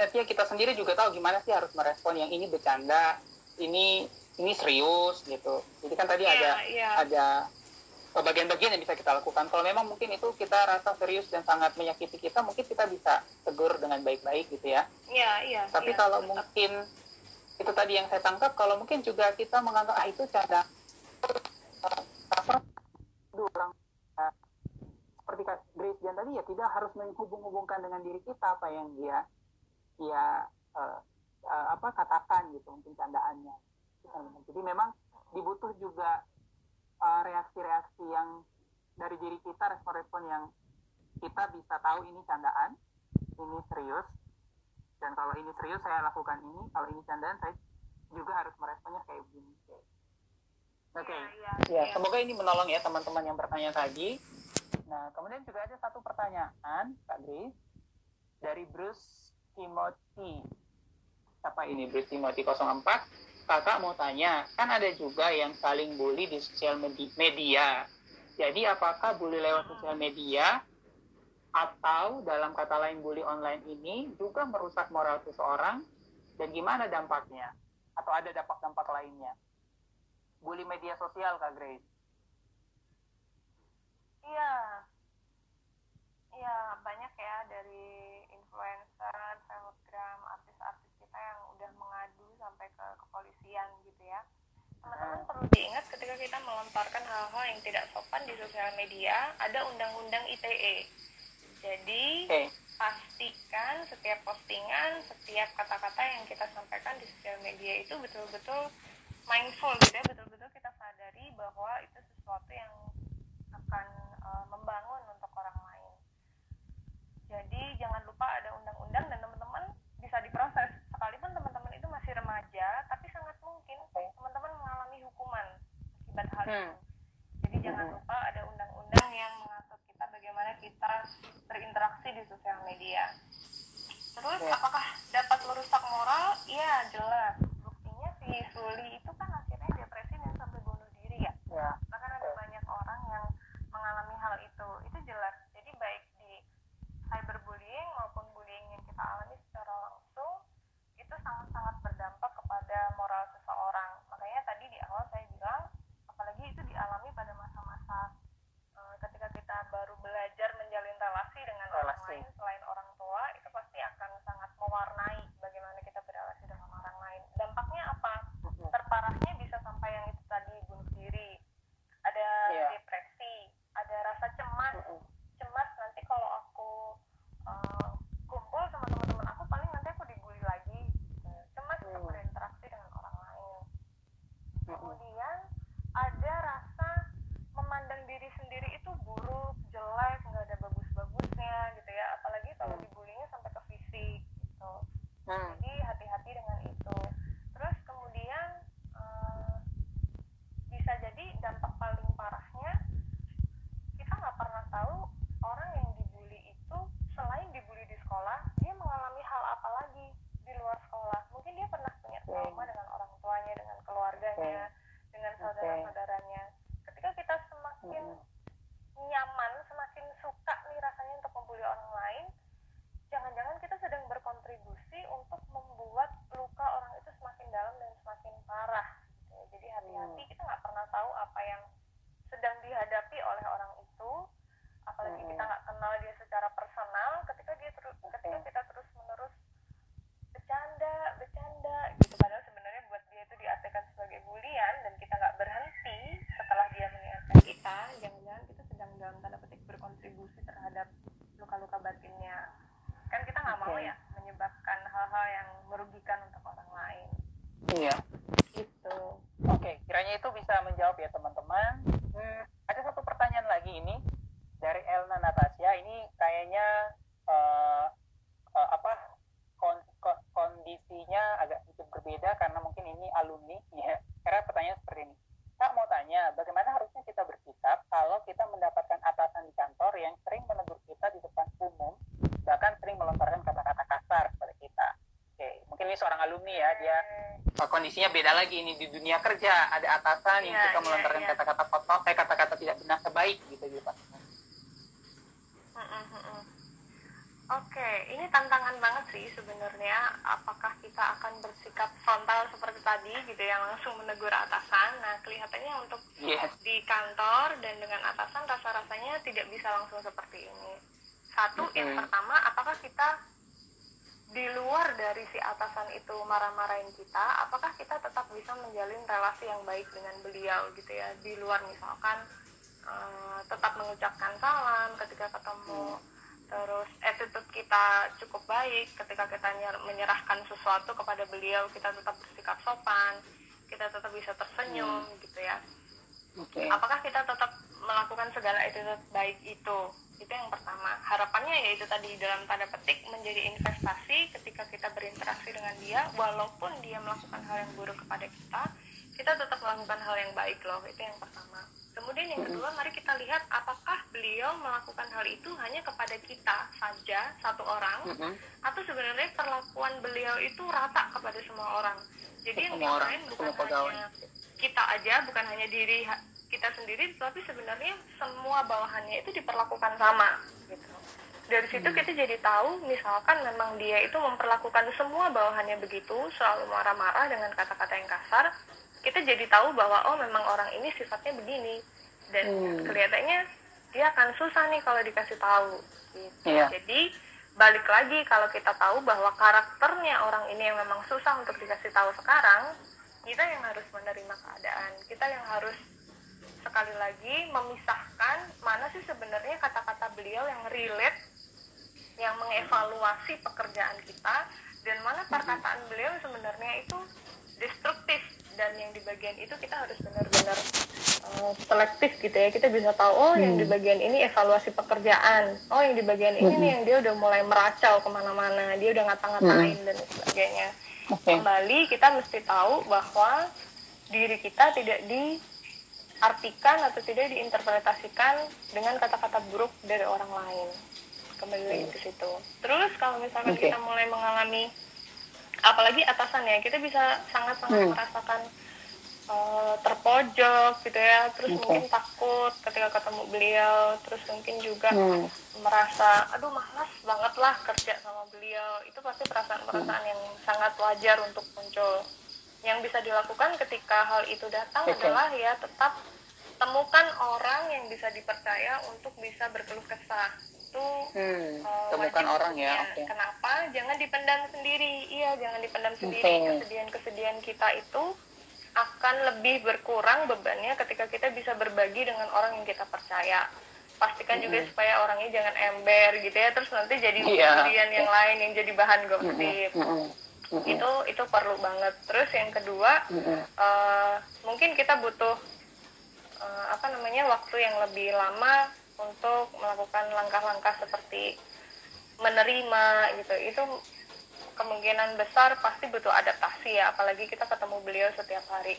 artinya kita sendiri juga tahu gimana sih harus merespon yang ini bercanda, ini ini serius gitu. Jadi kan tadi yeah, ada yeah. ada bagian-bagian yang bisa kita lakukan. Kalau memang mungkin itu kita rasa serius dan sangat menyakiti kita, mungkin kita bisa tegur dengan baik-baik gitu ya. Iya yeah, iya. Yeah, Tapi yeah, kalau betul. mungkin itu tadi yang saya tangkap, kalau mungkin juga kita menganggap ah itu cara apa dua orang seperti Kak Grace dan tadi ya tidak harus menghubung-hubungkan dengan diri kita apa yang dia dia uh, uh, apa katakan gitu, mungkin candaannya. Jadi memang dibutuh juga uh, reaksi-reaksi yang dari diri kita, respon-respon yang kita bisa tahu ini candaan, ini serius. Dan kalau ini serius saya lakukan ini, kalau ini candaan saya juga harus meresponnya kayak begini. Oke, okay. ya, ya, ya, ya semoga ini menolong ya teman-teman yang bertanya tadi. Nah, kemudian juga ada satu pertanyaan tadi dari Bruce Timothy. Siapa ini Bruce Timothy nol empat? Kakak mau tanya, kan ada juga yang saling bully di sosial media. Jadi apakah bully lewat sosial media? Atau dalam kata lain bully online ini juga merusak moral seseorang, dan gimana dampaknya? Atau ada dampak-dampak lainnya? Bully media sosial, Kak Grace? Iya, iya banyak ya dari influencer, selebgram, artis-artis kita yang udah mengadu sampai ke kepolisian gitu ya. Teman-teman perlu diingat ketika kita melontarkan hal-hal yang tidak sopan di sosial media, ada undang-undang I T E. Jadi okay. Pastikan setiap postingan, setiap kata-kata yang kita sampaikan di sosial media itu betul-betul mindful gitu ya, betul-betul kita sadari bahwa itu sesuatu yang akan uh, membangun untuk orang lain. Jadi jangan lupa ada undang-undang dan teman-teman bisa diproses. Sekalipun teman-teman itu masih remaja, tapi sangat mungkin teman-teman mengalami hukuman akibat hal itu. Jadi jangan lupa ada undang-undang yang mengatur kita bagaimana kita berinteraksi di sosial media. Terus apakah dapat merusak moral? Iya, jelas. Buktinya si Sulli itu kan akhirnya depresi dan sampai bunuh diri ya. Yeah. Bahkan ada banyak orang yang mengalami hal itu. Itu jelas. Jadi baik di cyberbullying maupun bullying yang kita alami secara langsung itu sangat-sangat berdampak kepada moral seseorang. Makanya tadi di awal saya bilang, apalagi itu dialami pada masa-masa eh, ketika kita baru belajar menjalin relasi dengan relasi. Orang lain selain orang tua, itu pasti akan sangat mewarnai bagaimana kita berrelasi dengan orang lain. Dampaknya apa? Terparahnya bisa sampai yang itu tadi, bunuh diri, ada yeah. depresi, ada rasa cemas. Cemas nanti kalau aku uh, kumpul sama teman-teman aku, paling nanti aku dibully lagi. Cemas aku berinteraksi dengan orang lain. Kemudian ada rasa memandang diri sendiri itu buruk, jelek, nggak ada bagus-bagusnya gitu ya. Apalagi kalau dibulinya sampai ke fisik gitu. Jadi hati-hati dengan itu. Terus kemudian uh, bisa jadi dampak paling parahnya kita nggak pernah tahu orang yang dibully itu selain dibully di sekolah, dia mengalami hal apa lagi di luar sekolah. Mungkin dia pernah punya trauma dengan orang tuanya, dengan keluarganya, dengan saudara-saudaranya. Ketika kita semakin nyaman, semakin suka nih rasanya untuk membuli orang lain, jangan-jangan kita sedang berkontribusi untuk membuat luka orang itu semakin dalam dan semakin parah. Jadi hati-hati, kita nggak pernah tahu apa yang sedang dihadapi oleh orang itu, apalagi kita nggak kenal dia secara personal. Ketika dia terus, ketika kita terus menerus bercanda, bercanda gitu, padahal sebenarnya buat dia itu diartikan sebagai bulian dan kita nggak berhenti setelah dia mengingatkan kita, jangan-jangan kita sedang dalam tanda petik berkontribusi terhadap luka-luka batinnya. Kan kita nggak mau ya menyebabkan hal-hal yang merugikan untuk orang lain. Iya. Gitu. Oke, okay, kiranya itu bisa menjawab ya teman-teman. Hmm, ada satu pertanyaan lagi ini dari Elna Natasha. Ini kayaknya uh, uh, apa kon- kon- kondisinya agak sedikit berbeda karena mungkin ini alumni ya. Karena pertanyaan seperti ini. Kak mau tanya, bagaimana harusnya kita bersikap kalau kita mendapatkan atasan di kantor yang sering menegur kita di depan umum, bahkan sering melontarkan kata-kata kasar kepada kita? Oke, mungkin ini seorang alumni ya, dia kondisinya beda lagi ini di dunia kerja, ada atasan ya, yang suka ya, melontarkan ya. kata-kata kotor, eh kata-kata tidak benar sebaik gitu gitu Pak. Oke, ini tantangan banget sih sebenarnya. Apakah kita akan bersikap frontal seperti tadi gitu yang langsung menegur atasan? Nah, kelihatannya untuk yes. di kantor dan dengan atasan rasa-rasanya tidak bisa langsung seperti ini. Satu, yang pertama, apakah kita di luar dari si atasan itu marah-marahin kita, apakah kita tetap bisa menjalin relasi yang baik dengan beliau gitu ya, di luar misalkan uh, tetap mengucapkan salam ketika ketemu, terus attitude kita cukup baik ketika kita menyerahkan sesuatu kepada beliau, kita tetap bersikap sopan, kita tetap bisa tersenyum gitu ya. Okay. Apakah kita tetap melakukan segala attitude baik itu? Itu yang pertama. Harapannya ya itu tadi, dalam tanda petik menjadi investasi ketika kita berinteraksi dengan dia, walaupun dia melakukan hal yang buruk kepada kita, kita tetap melakukan hal yang baik loh. Itu yang pertama. Kemudian yang kedua, mari kita lihat apakah beliau melakukan hal itu hanya kepada kita saja, satu orang, atau sebenarnya perlakuan beliau itu rata kepada semua orang. Jadi yang lain bukan hanya kita aja, bukan hanya diri kita sendiri, tapi sebenarnya semua bawahannya itu diperlakukan sama gitu. Dari situ kita jadi tahu, misalkan memang dia itu memperlakukan semua bawahannya begitu, selalu marah-marah dengan kata-kata yang kasar, kita jadi tahu bahwa oh memang orang ini sifatnya begini. Dan kelihatannya di dia akan susah nih kalau dikasih tahu gitu. Yeah. Jadi balik lagi, kalau kita tahu bahwa karakternya orang ini yang memang susah untuk dikasih tahu sekarang, kita yang harus menerima keadaan, kita yang harus sekali lagi memisahkan mana sih sebenarnya kata-kata beliau yang relate, yang mengevaluasi pekerjaan kita, dan mana perkataan beliau sebenarnya itu destruktif, dan yang di bagian itu kita harus benar-benar uh, selektif gitu ya. Kita bisa tahu, oh hmm. yang di bagian ini evaluasi pekerjaan, oh yang di bagian ini hmm. nih yang dia udah mulai meracau kemana-mana, dia udah ngata-ngatain hmm. dan sebagainya. Okay. Kembali kita mesti tahu bahwa diri kita tidak diartikan atau tidak diinterpretasikan dengan kata-kata buruk dari orang lain. Kembali lagi ke situ. Terus kalau misalkan okay. kita mulai mengalami, apalagi atasan ya, kita bisa sangat-sangat hmm. merasakan uh, terpojok gitu ya. Terus okay. mungkin takut ketika ketemu beliau, terus mungkin juga hmm. merasa aduh malas banget lah kerja sama beliau. Itu pasti perasaan-perasaan hmm. yang sangat wajar untuk muncul. Yang bisa dilakukan ketika hal itu datang okay. adalah ya tetap temukan orang yang bisa dipercaya untuk bisa berkeluh kesah. Itu hmm, uh, temukan orang ya. Okay. Kenapa? Jangan dipendam sendiri. Iya, jangan dipendam okay. sendiri. Kesedihan-kesedihan kita itu akan lebih berkurang bebannya ketika kita bisa berbagi dengan orang yang kita percaya. Pastikan hmm. juga supaya orangnya jangan ember gitu ya. Terus nanti jadi kesedihan yeah. yang lain yang jadi bahan gosip. Hmm. Hmm. Hmm. Itu itu perlu banget. Terus yang kedua, hmm. uh, mungkin kita butuh Uh, apa namanya waktu yang lebih lama untuk melakukan langkah-langkah seperti menerima gitu. Itu kemungkinan besar pasti butuh adaptasi ya, apalagi kita ketemu beliau setiap hari.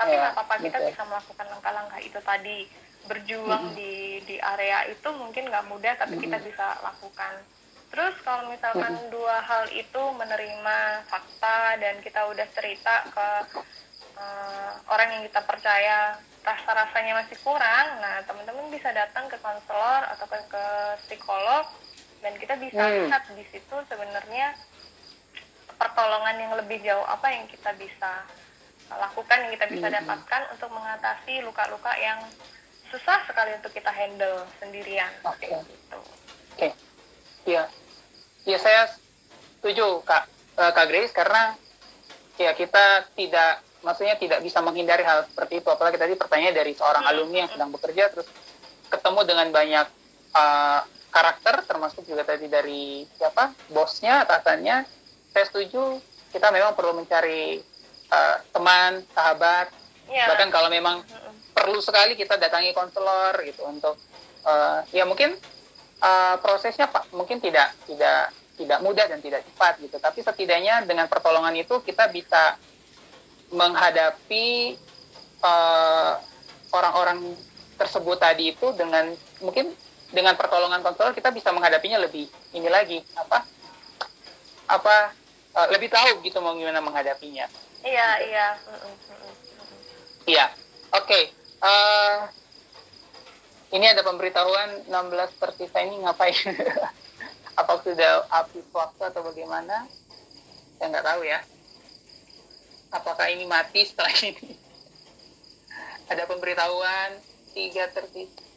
Tapi nggak ya, apa-apa, kita betul. Bisa melakukan langkah-langkah itu tadi, berjuang mm-hmm. di di area itu mungkin nggak mudah, tapi mm-hmm. kita bisa lakukan. Terus kalau misalkan mm-hmm. dua hal itu, menerima fakta dan kita udah cerita ke uh, orang yang kita percaya, rasa-rasanya masih kurang, nah teman-teman bisa datang ke konselor atau ke, ke psikolog, dan kita bisa hmm. lihat di situ sebenarnya pertolongan yang lebih jauh apa yang kita bisa lakukan, yang kita bisa hmm. dapatkan untuk mengatasi luka-luka yang susah sekali untuk kita handle sendirian. Oke. Okay. Gitu. Oke. Okay. Ya, ya saya setuju Kak uh, Kak Grace, karena ya kita tidak maksudnya tidak bisa menghindari hal seperti itu, apalagi tadi pertanyaan dari seorang alumni yang sedang bekerja, terus ketemu dengan banyak uh, karakter, termasuk juga tadi dari siapa bosnya, atasannya. Saya setuju, kita memang perlu mencari uh, teman, sahabat, yeah. bahkan kalau memang perlu sekali kita datangi konselor gitu untuk uh, ya mungkin uh, prosesnya pak mungkin tidak tidak tidak mudah dan tidak cepat gitu, tapi setidaknya dengan pertolongan itu kita bisa menghadapi uh, orang-orang tersebut tadi itu dengan mungkin dengan pertolongan konselor kita bisa menghadapinya lebih ini lagi apa apa uh, lebih tahu gitu mau gimana menghadapinya. Iya iya. Iya oke. Ini ada pemberitahuan enam belas pertisa ini ngapain? Apa sudah habis waktu atau bagaimana? Saya nggak tahu ya. Apakah ini mati setelah ini? Ada pemberitahuan tiga tertib.